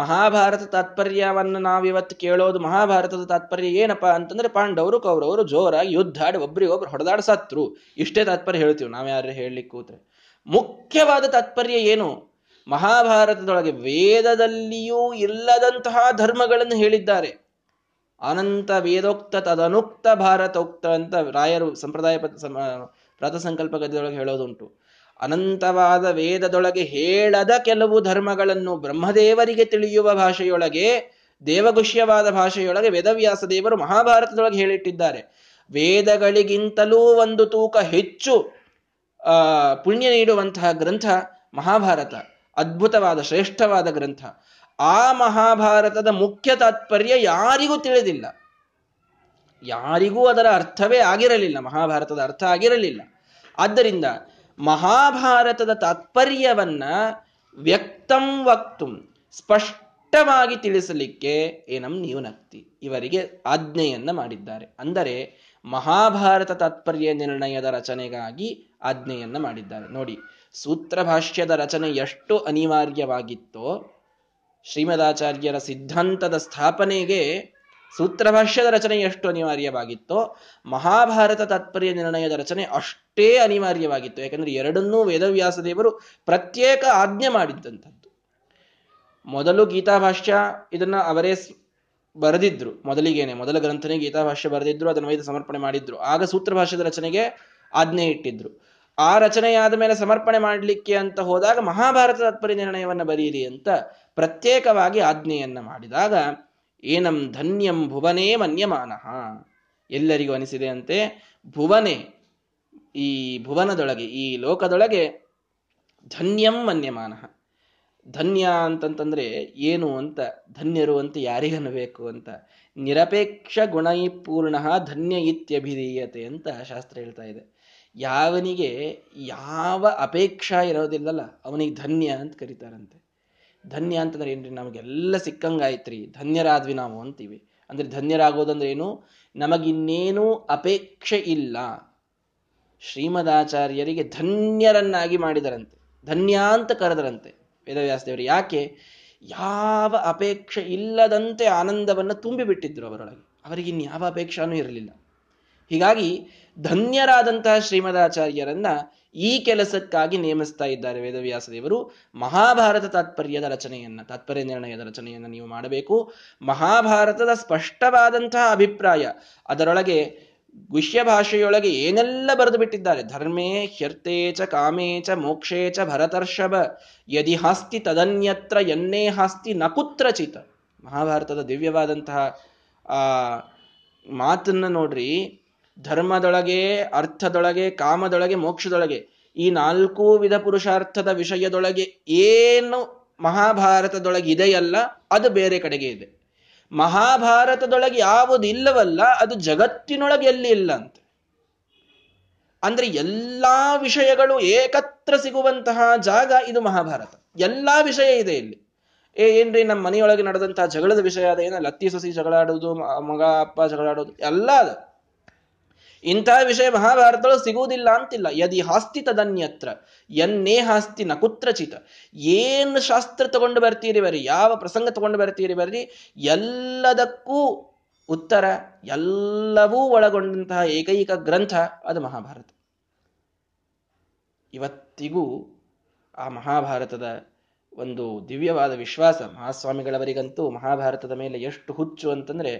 ಮಹಾಭಾರತ ತಾತ್ಪರ್ಯವನ್ನು ನಾವಿವತ್ತು ಕೇಳೋದು, ಮಹಾಭಾರತದ ತಾತ್ಪರ್ಯ ಏನಪ್ಪಾ ಅಂತಂದ್ರೆ ಪಾಂಡವರು ಕೌರವರು ಜೋರಾಗಿ ಯುದ್ಧಾಡಿ ಒಬ್ರಿಗೊಬ್ರು ಹೊಡೆದಾಡ ಸತ್ರು, ಇಷ್ಟೇ ತಾತ್ಪರ್ಯ ಹೇಳ್ತೀವಿ ನಾವು. ಯಾರು ಹೇಳಲಿಕ್ಕೆ ಕೂತ್ರೆ ಮುಖ್ಯವಾದ ತಾತ್ಪರ್ಯ ಏನು? ಮಹಾಭಾರತದೊಳಗೆ ವೇದದಲ್ಲಿಯೂ ಇಲ್ಲದಂತಹ ಧರ್ಮಗಳನ್ನು ಹೇಳಿದ್ದಾರೆ. ಅನಂತ ವೇದೋಕ್ತ ತದನುಕ್ತ ಭಾರತೋಕ್ತ ಅಂತ ರಾಯರು ಸಂಪ್ರದಾಯ ಪ್ರಾತಸಂಕಲ್ಪ ಗದ್ಯದೊಳಗೆ ಹೇಳೋದುಂಟು. ಅನಂತವಾದ ವೇದದೊಳಗೆ ಹೇಳದ ಕೆಲವು ಧರ್ಮಗಳನ್ನು ಬ್ರಹ್ಮದೇವರಿಗೆ ತಿಳಿಯುವ ಭಾಷೆಯೊಳಗೆ, ದೇವಗುಷ್ಯವಾದ ಭಾಷೆಯೊಳಗೆ ವೇದವ್ಯಾಸ ದೇವರು ಮಹಾಭಾರತದೊಳಗೆ ಹೇಳಿಟ್ಟಿದ್ದಾರೆ. ವೇದಗಳಿಗಿಂತಲೂ ಒಂದು ತೂಕ ಹೆಚ್ಚು ಪುಣ್ಯ ನೀಡುವಂತಹ ಗ್ರಂಥ ಮಹಾಭಾರತ, ಅದ್ಭುತವಾದ ಶ್ರೇಷ್ಠವಾದ ಗ್ರಂಥ. ಆ ಮಹಾಭಾರತದ ಮುಖ್ಯ ತಾತ್ಪರ್ಯ ಯಾರಿಗೂ ತಿಳಿದಿಲ್ಲ, ಯಾರಿಗೂ ಅದರ ಅರ್ಥವೇ ಆಗಿರಲಿಲ್ಲ, ಮಹಾಭಾರತದ ಅರ್ಥ ಆಗಿರಲಿಲ್ಲ. ಆದ್ದರಿಂದ ಮಹಾಭಾರತದ ತಾತ್ಪರ್ಯವನ್ನ ವ್ಯಕ್ತಂ ವಕ್ತುಂ, ಸ್ಪಷ್ಟವಾಗಿ ತಿಳಿಸಲಿಕ್ಕೆ ಏನಂ ನ್ಯೂನಕ್ತಿ, ಇವರಿಗೆ ಆಜ್ಞೆಯನ್ನ ಮಾಡಿದ್ದಾರೆ. ಅಂದರೆ ಮಹಾಭಾರತ ತಾತ್ಪರ್ಯ ನಿರ್ಣಯದ ರಚನೆಗಾಗಿ ಆಜ್ಞೆಯನ್ನ ಮಾಡಿದ್ದಾರೆ. ನೋಡಿ, ಸೂತ್ರ ಭಾಷ್ಯದ ರಚನೆ ಎಷ್ಟು ಅನಿವಾರ್ಯವಾಗಿತ್ತೋ, ಶ್ರೀಮದಾಚಾರ್ಯರ ಸಿದ್ಧಾಂತದ ಸ್ಥಾಪನೆಗೆ ಸೂತ್ರ ಭಾಷ್ಯದ ರಚನೆ ಎಷ್ಟು ಅನಿವಾರ್ಯವಾಗಿತ್ತೋ, ಮಹಾಭಾರತ ತಾತ್ಪರ್ಯ ನಿರ್ಣಯದ ರಚನೆ ಅಷ್ಟೇ ಅನಿವಾರ್ಯವಾಗಿತ್ತು. ಯಾಕಂದ್ರೆ ಎರಡನ್ನೂ ವೇದವ್ಯಾಸ ದೇವರು ಪ್ರತ್ಯೇಕ ಆಜ್ಞೆ ಮಾಡಿದ್ದಂಥದ್ದು. ಮೊದಲು ಗೀತಾ ಭಾಷ್ಯ ಇದನ್ನ ಅವರೇ ಬರೆದಿದ್ರು, ಮೊದಲಿಗೇನೆ ಮೊದಲ ಗ್ರಂಥನೇ ಗೀತಾ ಭಾಷ್ಯ ಬರೆದಿದ್ರು, ಅದನ್ನು ವೇದ ಸಮರ್ಪಣೆ ಮಾಡಿದ್ರು. ಆಗ ಸೂತ್ರ ಭಾಷ್ಯದ ರಚನೆಗೆ ಆಜ್ಞೆ ಇಟ್ಟಿದ್ರು. ಆ ರಚನೆಯಾದ ಮೇಲೆ ಸಮರ್ಪಣೆ ಮಾಡಲಿಕ್ಕೆ ಅಂತ ಹೋದಾಗ ಮಹಾಭಾರತ ತಾತ್ಪರ್ಯ ನಿರ್ಣಯವನ್ನು ಬರೆಯಿರಿ ಅಂತ ಪ್ರತ್ಯೇಕವಾಗಿ ಆಜ್ಞೆಯನ್ನ ಮಾಡಿದಾಗ ಏನಂ ಧನ್ಯಂ ಭುವನೇ ಮನ್ಯಮಾನಃ, ಎಲ್ಲರಿಗೂ ಅನಿಸಿದೆ ಅಂತೆ ಭುವನೆ, ಈ ಭುವನದೊಳಗೆ ಈ ಲೋಕದೊಳಗೆ ಧನ್ಯಂ ಮನ್ಯಮಾನಃ, ಧನ್ಯ ಅಂತಂತಂದ್ರೆ ಏನು ಅಂತ, ಧನ್ಯರು ಅಂತ ಯಾರಿಗನ್ನಬೇಕು ಅಂತ, ನಿರಪೇಕ್ಷ ಗುಣೈಪೂರ್ಣಃ ಧನ್ಯ ಇತ್ಯಭಿಧೀಯತೆ ಅಂತ ಶಾಸ್ತ್ರ ಹೇಳ್ತಾ ಇದೆ. ಯಾವನಿಗೆ ಯಾವ ಅಪೇಕ್ಷಾ ಇರೋದಿಲ್ಲಲ್ಲ ಅವನಿಗೆ ಧನ್ಯ ಅಂತ ಕರೀತಾರಂತೆ. ಧನ್ಯ ಅಂತಂದ್ರೆ ಏನ್ರಿ, ನಮಗೆಲ್ಲ ಸಿಕ್ಕಂಗಾಯ್ತ್ರಿ ಧನ್ಯರಾದ್ವಿ ನಾವು ಅಂತೀವಿ. ಅಂದ್ರೆ ಧನ್ಯರಾಗೋದಂದ್ರೆ ಏನು, ನಮಗಿನ್ನೇನು ಅಪೇಕ್ಷೆ ಇಲ್ಲ. ಶ್ರೀಮದಾಚಾರ್ಯರಿಗೆ ಧನ್ಯರನ್ನಾಗಿ ಮಾಡಿದರಂತೆ, ಧನ್ಯ ಅಂತ ಕರೆದರಂತೆ ವೇದವ್ಯಾಸದೇವರು. ಯಾಕೆ? ಯಾವ ಅಪೇಕ್ಷೆ ಇಲ್ಲದಂತೆ ಆನಂದವನ್ನು ತುಂಬಿಬಿಟ್ಟಿದ್ರು ಅವರೊಳಗೆ, ಅವರಿಗಿನ್ಯಾವ ಅಪೇಕ್ಷಾನೂ ಇರಲಿಲ್ಲ. ಹೀಗಾಗಿ ಧನ್ಯರಾದಂತಹ ಶ್ರೀಮದಾಚಾರ್ಯರನ್ನ ಈ ಕೆಲಸಕ್ಕಾಗಿ ನೇಮಿಸ್ತಾ ಇದ್ದಾರೆ ವೇದವ್ಯಾಸ ದೇವರು. ಮಹಾಭಾರತ ತಾತ್ಪರ್ಯ ನಿರ್ಣಯದ ರಚನೆಯನ್ನು ನೀವು ಮಾಡಬೇಕು. ಮಹಾಭಾರತದ ಸ್ಪಷ್ಟವಾದಂತಹ ಅಭಿಪ್ರಾಯ, ಅದರೊಳಗೆ ಗುಷ್ಯ ಭಾಷೆಯೊಳಗೆ ಏನೆಲ್ಲ ಬರೆದು ಬಿಟ್ಟಿದ್ದಾರೆ. ಧರ್ಮೇ ಹ್ಯರ್ಥೇಚ ಕಾಮೇಚ ಮೋಕ್ಷೇಚ ಭರತರ್ಷಭ ಯದಿ ಹಾಸ್ತಿ ತದನ್ಯತ್ರ ಎನ್ನೇ ಹಾಸ್ತಿ ನ ಕುತ್ರಚಿತ. ಮಹಾಭಾರತದ ದಿವ್ಯವಾದಂತಹ ಆ ಮಾತನ್ನ ನೋಡ್ರಿ. ಧರ್ಮದೊಳಗೆ, ಅರ್ಥದೊಳಗೆ, ಕಾಮದೊಳಗೆ, ಮೋಕ್ಷದೊಳಗೆ, ಈ ನಾಲ್ಕೂ ವಿಧ ಪುರುಷಾರ್ಥದ ವಿಷಯದೊಳಗೆ ಏನು ಮಹಾಭಾರತದೊಳಗಿದೆಯಲ್ಲ ಅದು ಬೇರೆ ಕಡೆಗೆ ಇದೆ. ಮಹಾಭಾರತದೊಳಗೆ ಯಾವುದಿಲ್ಲವಲ್ಲ ಅದು ಜಗತ್ತಿನೊಳಗೆ ಎಲ್ಲಿ ಇಲ್ಲ ಅಂತ. ಅಂದ್ರೆ ಎಲ್ಲಾ ವಿಷಯಗಳು ಏಕತ್ರ ಸಿಗುವಂತಹ ಜಾಗ ಇದು ಮಹಾಭಾರತ. ಎಲ್ಲಾ ವಿಷಯ ಇದೆ ಇಲ್ಲಿ. ಏನ್ರಿ ನಮ್ಮ ಮನೆಯೊಳಗೆ ನಡೆದಂತಹ ಜಗಳದ ವಿಷಯ ಅದ, ಏನಲ್ಲ ಅತ್ತಿ ಸೊಸಿ ಜಗಳಾಡೋದು, ಮಗ ಅಪ್ಪ ಜಗಳಾಡೋದು ಎಲ್ಲ ಅದು. ಇಂತಹ ವಿಷಯ ಮಹಾಭಾರತದೊಳಗೆ ಸಿಗುವುದಿಲ್ಲ ಅಂತಿಲ್ಲ. ಯದಿ ಹಾಸ್ತಿ ತದನ್ಯತ್ರ ಎನ್ನೇ ಹಾಸ್ತಿ ನ ಕುತ್ರಚಿತ. ಏನು ಶಾಸ್ತ್ರ ತಗೊಂಡು ಬರ್ತೀರಿ ಬರ್ರಿ, ಯಾವ ಪ್ರಸಂಗ ತಗೊಂಡು ಬರ್ತೀರಿ ಬರ್ರಿ, ಎಲ್ಲದಕ್ಕೂ ಉತ್ತರ, ಎಲ್ಲವೂ ಒಳಗೊಂಡಂತಹ ಏಕೈಕ ಗ್ರಂಥ ಅದು ಮಹಾಭಾರತ. ಇವತ್ತಿಗೂ ಆ ಮಹಾಭಾರತದ ಒಂದು ದಿವ್ಯವಾದ ವಿಶ್ವಾಸ. ಮಹಾಸ್ವಾಮಿಗಳವರಿಗಂತೂ ಮಹಾಭಾರತದ ಮೇಲೆ ಎಷ್ಟು ಹುಚ್ಚು ಅಂತಂದ್ರೆ,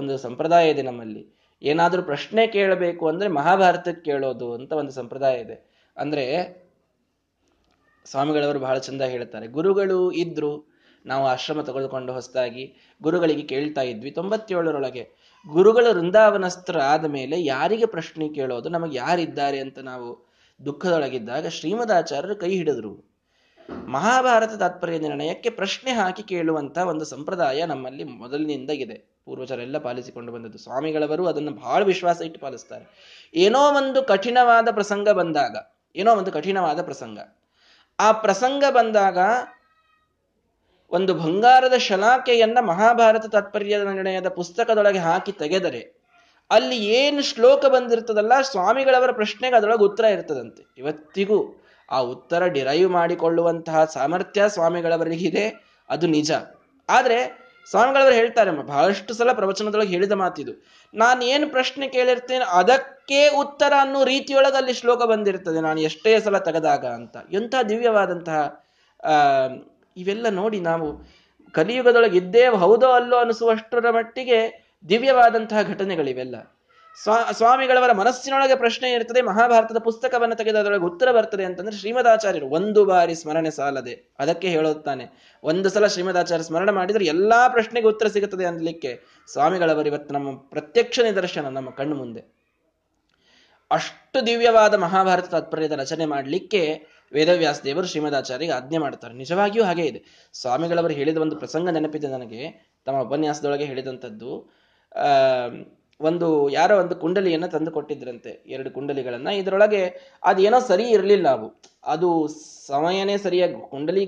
ಒಂದು ಸಂಪ್ರದಾಯ ಇದೆ ನಮ್ಮಲ್ಲಿ. ಏನಾದರೂ ಪ್ರಶ್ನೆ ಕೇಳಬೇಕು ಅಂದರೆ ಮಹಾಭಾರತಕ್ಕೆ ಕೇಳೋದು ಅಂತ ಒಂದು ಸಂಪ್ರದಾಯ ಇದೆ. ಅಂದರೆ ಸ್ವಾಮಿಗಳವರು ಬಹಳ ಚಂದ ಹೇಳ್ತಾರೆ, ಗುರುಗಳು ಇದ್ದರು, ನಾವು ಆಶ್ರಮ ತೆಗೆದುಕೊಂಡು ಹೊಸದಾಗಿ ಗುರುಗಳಿಗೆ ಕೇಳ್ತಾ ಇದ್ವಿ. 97ರೊಳಗೆ ಗುರುಗಳು ವೃಂದಾವನಸ್ಥರ ಆದ ಮೇಲೆ ಯಾರಿಗೆ ಪ್ರಶ್ನೆ ಕೇಳೋದು, ನಮಗೆ ಯಾರಿದ್ದಾರೆ ಅಂತ ನಾವು ದುಃಖದೊಳಗಿದ್ದಾಗ ಶ್ರೀಮದಾಚಾರ್ಯರು ಕೈ ಹಿಡಿದ್ರು. ಮಹಾಭಾರತ ತಾತ್ಪರ್ಯ ನಿರ್ಣಯಕ್ಕೆ ಪ್ರಶ್ನೆ ಹಾಕಿ ಕೇಳುವಂಥ ಒಂದು ಸಂಪ್ರದಾಯ ನಮ್ಮಲ್ಲಿ ಮೊದಲಿನಿಂದ ಇದೆ. ಪೂರ್ವಜರೆಲ್ಲ ಪಾಲಿಸಿಕೊಂಡು ಬಂದದ್ದು. ಸ್ವಾಮಿಗಳವರು ಅದನ್ನು ಬಹಳ ವಿಶ್ವಾಸ ಇಟ್ಟು ಪಾಲಿಸ್ತಾರೆ. ಏನೋ ಒಂದು ಕಠಿಣವಾದ ಪ್ರಸಂಗ ಬಂದಾಗ ಆ ಪ್ರಸಂಗ ಬಂದಾಗ ಒಂದು ಬಂಗಾರದ ಶಲಾಕೆಯನ್ನ ಮಹಾಭಾರತ ತಾತ್ಪರ್ಯ ನಿರ್ಣಯದ ಪುಸ್ತಕದೊಳಗೆ ಹಾಕಿ ತೆಗೆದರೆ ಅಲ್ಲಿ ಏನು ಶ್ಲೋಕ ಬಂದಿರ್ತದಲ್ಲ, ಸ್ವಾಮಿಗಳವರ ಪ್ರಶ್ನೆಗೆ ಅದರೊಳಗೆ ಉತ್ತರ ಇರ್ತದಂತೆ. ಇವತ್ತಿಗೂ ಆ ಉತ್ತರ ಡಿರೈವ್ ಮಾಡಿಕೊಳ್ಳುವಂತಹ ಸಾಮರ್ಥ್ಯ ಸ್ವಾಮಿಗಳವರಿಗಿದೆ, ಅದು ನಿಜ. ಆದರೆ ಸ್ವಾಮಿಗಳವರು ಹೇಳ್ತಾರೆ, ಬಹಳಷ್ಟು ಸಲ ಪ್ರವಚನದೊಳಗೆ ಹೇಳಿದ ಮಾತಿದು, ನಾನು ಏನು ಪ್ರಶ್ನೆ ಕೇಳಿರ್ತೇನೆ ಅದಕ್ಕೆ ಉತ್ತರ ಅನ್ನೋ ರೀತಿಯೊಳಗೆ ಅಲ್ಲಿ ಶ್ಲೋಕ ಬಂದಿರ್ತದೆ ನಾನು ಎಷ್ಟೇ ಸಲ ತೆಗೆದಾಗ ಅಂತ. ಎಂಥ ದಿವ್ಯವಾದಂತಹ ಇವೆಲ್ಲ ನೋಡಿ ನಾವು ಕಲಿಯುಗದೊಳಗೆ ಇದ್ದೇವೆ ಹೌದೋ ಅಲ್ಲೋ ಅನಿಸುವಷ್ಟರ ಮಟ್ಟಿಗೆ ದಿವ್ಯವಾದಂತಹ ಘಟನೆಗಳಿವೆಲ್ಲ. ಸ್ವಾಮಿಗಳವರ ಮನಸ್ಸಿನೊಳಗೆ ಪ್ರಶ್ನೆ ಇರ್ತದೆ, ಮಹಾಭಾರತದ ಪುಸ್ತಕವನ್ನು ತೆಗೆದ ಅದರೊಳಗೆ ಉತ್ತರ ಬರ್ತದೆ ಅಂತಂದ್ರೆ ಶ್ರೀಮದಾಚಾರ್ಯರು ಒಂದು ಬಾರಿ ಸ್ಮರಣೆ ಸಾಲದೆ, ಅದಕ್ಕೆ ಹೇಳುತ್ತಾನೆ ಒಂದು ಸಲ ಶ್ರೀಮದಾಚಾರ್ಯ ಸ್ಮರಣೆ ಮಾಡಿದರೆ ಎಲ್ಲಾ ಪ್ರಶ್ನೆಗೆ ಉತ್ತರ ಸಿಗುತ್ತದೆ ಅನ್ನಲಿಕ್ಕೆ ಸ್ವಾಮಿಗಳವರು ಇವತ್ತು ನಮ್ಮ ಪ್ರತ್ಯಕ್ಷ ನಿದರ್ಶನ, ನಮ್ಮ ಕಣ್ಣು ಮುಂದೆ. ಅಷ್ಟು ದಿವ್ಯವಾದ ಮಹಾಭಾರತ ತಾತ್ಪರ್ಯದ ರಚನೆ ಮಾಡಲಿಕ್ಕೆ ವೇದವ್ಯಾಸ ದೇವರು ಶ್ರೀಮದಾಚಾರ್ಯರಿಗೆ ಆಜ್ಞೆ ಮಾಡ್ತಾರೆ. ನಿಜವಾಗಿಯೂ ಹಾಗೇ ಇದೆ. ಸ್ವಾಮಿಗಳವರು ಹೇಳಿದ ಒಂದು ಪ್ರಸಂಗ ನೆನಪಿದೆ ನನಗೆ, ತಮ್ಮ ಉಪನ್ಯಾಸದೊಳಗೆ ಹೇಳಿದಂಥದ್ದು. ಒಂದು ಯಾರೋ ಒಂದು ಕುಂಡಲಿಯನ್ನು ತಂದು ಕೊಟ್ಟಿದ್ರಂತೆ, 2 ಕುಂಡಲಿಗಳನ್ನು. ಇದರೊಳಗೆ ಅದೇನೋ ಸರಿ ಇರಲಿಲ್ಲ. ಅದು ಸಮಯನೇ ಸರಿಯಾಗಿ, ಕುಂಡಲಿ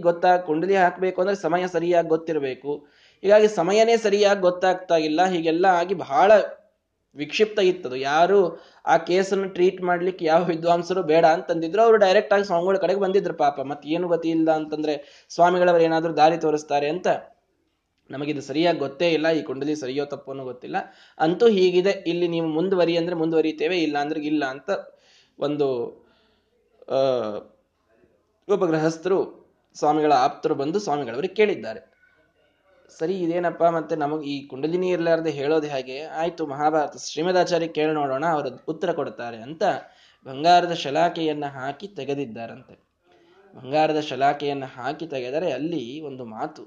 ಹಾಕಬೇಕು ಅಂದ್ರೆ ಸಮಯ ಸರಿಯಾಗಿ ಗೊತ್ತಿರಬೇಕು. ಹೀಗಾಗಿ ಸಮಯನೇ ಸರಿಯಾಗಿ ಗೊತ್ತಾಗ್ತಾ ಇಲ್ಲ. ಹೀಗೆಲ್ಲ ಆಗಿ ಬಹಳ ವಿಕ್ಷಿಪ್ತ ಇತ್ತದು. ಯಾರು ಆ ಕೇಸನ್ನು ಟ್ರೀಟ್ ಮಾಡ್ಲಿಕ್ಕೆ ಯಾವ ವಿದ್ವಾಂಸರು ಬೇಡ ಅಂತಂದಿದ್ರು, ಅವರು ಡೈರೆಕ್ಟ್ ಆಗಿ ಸ್ವಾಮಿಗಳ ಕಡೆಗೆ ಬಂದಿದ್ರು. ಪಾಪ ಮತ್ತೇನು ಗತಿ ಇಲ್ಲ ಅಂತಂದ್ರೆ ಸ್ವಾಮಿಗಳವರು ಏನಾದರೂ ದಾರಿ ತೋರಿಸ್ತಾರೆ ಅಂತ. ನಮಗಿದು ಸರಿಯಾಗಿ ಗೊತ್ತೇ ಇಲ್ಲ, ಈ ಕುಂಡಲಿ ಸರಿಯೋ ತಪ್ಪೋನೂ ಗೊತ್ತಿಲ್ಲ, ಅಂತೂ ಹೀಗಿದೆ, ಇಲ್ಲಿ ನೀವು ಮುಂದುವರಿ ಅಂದರೆ ಮುಂದುವರಿತೇವೆ, ಇಲ್ಲ ಅಂದ್ರೆ ಇಲ್ಲ ಅಂತ ಒಂದು ಒಬ್ಬ ಗೃಹಸ್ಥರು, ಸ್ವಾಮಿಗಳ ಆಪ್ತರು ಬಂದು ಸ್ವಾಮಿಗಳವರಿಗೆ ಕೇಳಿದ್ದಾರೆ. ಸರಿ, ಇದೇನಪ್ಪ ಮತ್ತೆ ನಮಗೆ ಈ ಕುಂಡಲಿನೇ ಇರಲಾರ್ದೆ ಹೇಳೋದು ಹಾಗೆ ಆಯಿತು, ಮಹಾಭಾರತ ಶ್ರೀಮದಾಚಾರ್ಯ ಕೇಳಿ ನೋಡೋಣ, ಅವರು ಉತ್ತರ ಕೊಡ್ತಾರೆ ಅಂತ ಬಂಗಾರದ ಶಲಾಕೆಯನ್ನು ಹಾಕಿ ತೆಗೆದಿದ್ದಾರಂತೆ. ಬಂಗಾರದ ಶಲಾಕೆಯನ್ನು ಹಾಕಿ ತೆಗೆದರೆ ಅಲ್ಲಿ ಒಂದು ಮಾತು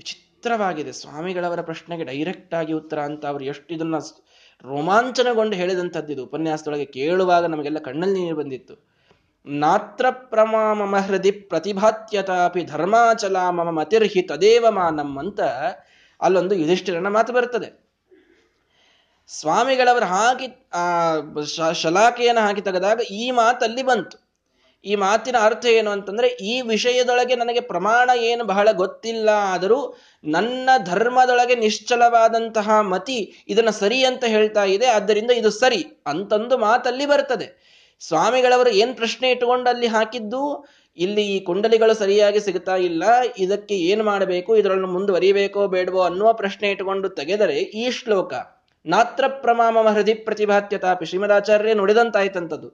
ವಿಚಿತ್ರವಾಗಿದೆ. ಸ್ವಾಮಿಗಳವರ ಪ್ರಶ್ನೆಗೆ ಡೈರೆಕ್ಟ್ ಆಗಿ ಉತ್ತರ ಅಂತ ಅವರು ಎಷ್ಟು ಇದನ್ನ ರೋಮಾಂಚನಗೊಂಡು ಹೇಳಿದಂಥದ್ದಿದು. ಉಪನ್ಯಾಸದೊಳಗೆ ಕೇಳುವಾಗ ನಮಗೆಲ್ಲ ಕಣ್ಣಲ್ಲಿ ನೀರು ಬಂದಿತ್ತು. ನಾತ್ರ ಪ್ರಮಾ ಮಮ ಹೃದಿ ಪ್ರತಿಭಾತ್ಯತಾಪಿ ಧರ್ಮಾಚಲ ಮಮ ಮತಿರ್ಹಿ ತದೇವ ಮಾನಂ ಅಂತ ಅಲ್ಲೊಂದು ಯುಧಿಷ್ಠಿರನ ಮಾತು ಬರ್ತದೆ. ಸ್ವಾಮಿಗಳವರು ಹಾಕಿ ಆ ಶಲಾಕೆಯನ್ನು ಹಾಕಿ ತೆಗೆದಾಗ ಈ ಮಾತಲ್ಲಿ ಬಂತು. ಈ ಮಾತಿನ ಅರ್ಥ ಏನು ಅಂತಂದ್ರೆ, ಈ ವಿಷಯದೊಳಗೆ ನನಗೆ ಪ್ರಮಾಣ ಏನು ಬಹಳ ಗೊತ್ತಿಲ್ಲ, ಆದರೂ ನನ್ನ ಧರ್ಮದೊಳಗೆ ನಿಶ್ಚಲವಾದಂತಹ ಮತಿ ಇದನ್ನ ಸರಿ ಅಂತ ಹೇಳ್ತಾ ಇದೆ, ಆದ್ದರಿಂದ ಇದು ಸರಿ ಅಂತಂದು ಮಾತಲ್ಲಿ ಬರ್ತದೆ. ಸ್ವಾಮಿಗಳವರು ಏನ್ ಪ್ರಶ್ನೆ ಇಟ್ಟುಕೊಂಡು ಅಲ್ಲಿ ಹಾಕಿದ್ದು, ಇಲ್ಲಿ ಈ ಕುಂಡಲಿಗಳು ಸರಿಯಾಗಿ ಸಿಗ್ತಾ ಇಲ್ಲ, ಇದಕ್ಕೆ ಏನ್ ಮಾಡಬೇಕು, ಇದರನ್ನು ಮುಂದುವರಿಬೇಕೋ ಬೇಡವೋ ಅನ್ನುವ ಪ್ರಶ್ನೆ ಇಟ್ಟುಕೊಂಡು ತೆಗೆದರೆ ಈ ಶ್ಲೋಕ ನಾತ್ರ ಪ್ರಮಾಮ ಹೃದಿ ಪ್ರತಿಭಾತ್ಯತಾಪಿ. ಶ್ರೀಮದಾಚಾರ್ಯ ನುಡಿದಂತಾಯ್ತಂಥದ್ದು.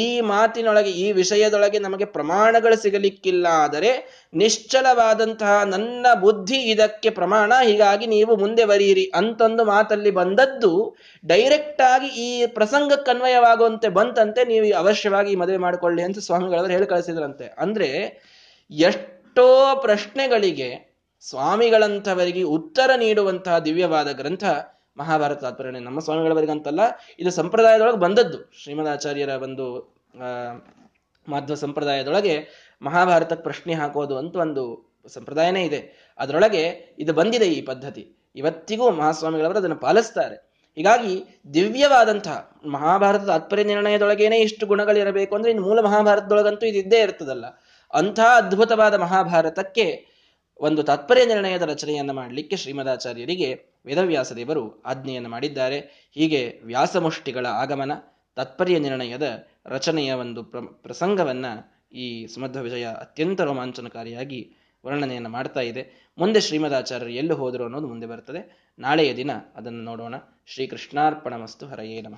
ಈ ಮಾತಿನೊಳಗೆ, ಈ ವಿಷಯದೊಳಗೆ ನಮಗೆ ಪ್ರಮಾಣಗಳು ಸಿಗಲಿಕ್ಕಿಲ್ಲ, ಆದರೆ ನಿಶ್ಚಲವಾದಂತಹ ನನ್ನ ಬುದ್ಧಿ ಇದಕ್ಕೆ ಪ್ರಮಾಣ, ಹೀಗಾಗಿ ನೀವು ಮುಂದೆ ಬರೀರಿ ಅಂತಂದು ಮಾತಲ್ಲಿ ಬಂದದ್ದು ಡೈರೆಕ್ಟ್ ಆಗಿ ಈ ಪ್ರಸಂಗಕ್ಕೆ ಅನ್ವಯವಾಗುವಂತೆ ಬಂತಂತೆ. ನೀವು ಅವಶ್ಯವಾಗಿ ಈ ಮದುವೆ ಮಾಡಿಕೊಳ್ಳಿ ಅಂತ ಸ್ವಾಮಿಗಳವರು ಹೇಳಿ ಕಳಿಸಿದ್ರಂತೆ. ಅಂದ್ರೆ ಎಷ್ಟೋ ಪ್ರಶ್ನೆಗಳಿಗೆ ಸ್ವಾಮಿಗಳಂಥವರಿಗೆ ಉತ್ತರ ನೀಡುವಂತಹ ದಿವ್ಯವಾದ ಗ್ರಂಥ ಮಹಾಭಾರತ ತಾತ್ಪರ್ಯ. ನಮ್ಮ ಸ್ವಾಮಿಗಳವರಿಗಂತಲ್ಲ, ಇದು ಸಂಪ್ರದಾಯದೊಳಗೆ ಬಂದದ್ದು. ಶ್ರೀಮದಾಚಾರ್ಯರ ಒಂದು ಮಾಧ್ವ ಸಂಪ್ರದಾಯದೊಳಗೆ ಮಹಾಭಾರತಕ್ಕೆ ಪ್ರಶ್ನೆ ಹಾಕೋದು ಅಂತ ಒಂದು ಸಂಪ್ರದಾಯನೇ ಇದೆ. ಅದರೊಳಗೆ ಇದು ಬಂದಿದೆ, ಈ ಪದ್ಧತಿ. ಇವತ್ತಿಗೂ ಮಹಾಸ್ವಾಮಿಗಳವರು ಅದನ್ನು ಪಾಲಿಸ್ತಾರೆ. ಹೀಗಾಗಿ ದಿವ್ಯವಾದಂತಹ ಮಹಾಭಾರತ ತಾತ್ಪರ್ಯ ನಿರ್ಣಯದೊಳಗೇನೆ ಇಷ್ಟು ಗುಣಗಳಿರಬೇಕು ಅಂದ್ರೆ ಇನ್ನು ಮೂಲ ಮಹಾಭಾರತದೊಳಗಂತೂ ಇದಿದ್ದೇ ಇರ್ತದಲ್ಲ. ಅಂತಹ ಅದ್ಭುತವಾದ ಮಹಾಭಾರತಕ್ಕೆ ಒಂದು ತಾತ್ಪರ್ಯ ನಿರ್ಣಯದ ರಚನೆಯನ್ನು ಮಾಡಲಿಕ್ಕೆ ಶ್ರೀಮದಾಚಾರ್ಯರಿಗೆ ವೇದವ್ಯಾಸ ದೇವರು ಆಜ್ಞೆಯನ್ನು ಮಾಡಿದ್ದಾರೆ. ಹೀಗೆ ವ್ಯಾಸಮುಷ್ಟಿಗಳ ಆಗಮನ, ತಾತ್ಪರ್ಯ ನಿರ್ಣಯದ ರಚನೆಯ ಒಂದು ಪ್ರಸಂಗವನ್ನು ಈ ಸುಮಧ್ವ ವಿಜಯ ಅತ್ಯಂತ ರೋಮಾಂಚನಕಾರಿಯಾಗಿ ವರ್ಣನೆಯನ್ನು ಮಾಡ್ತಾ ಇದೆ. ಮುಂದೆ ಶ್ರೀಮದಾಚಾರ್ಯರು ಎಲ್ಲೂ ಹೋದರು ಅನ್ನೋದು ಮುಂದೆ ಬರ್ತದೆ. ನಾಳೆಯ ದಿನ ಅದನ್ನು ನೋಡೋಣ. ಶ್ರೀಕೃಷ್ಣಾರ್ಪಣ ಮಸ್ತು. ಹರಯೇ ನಮಃ.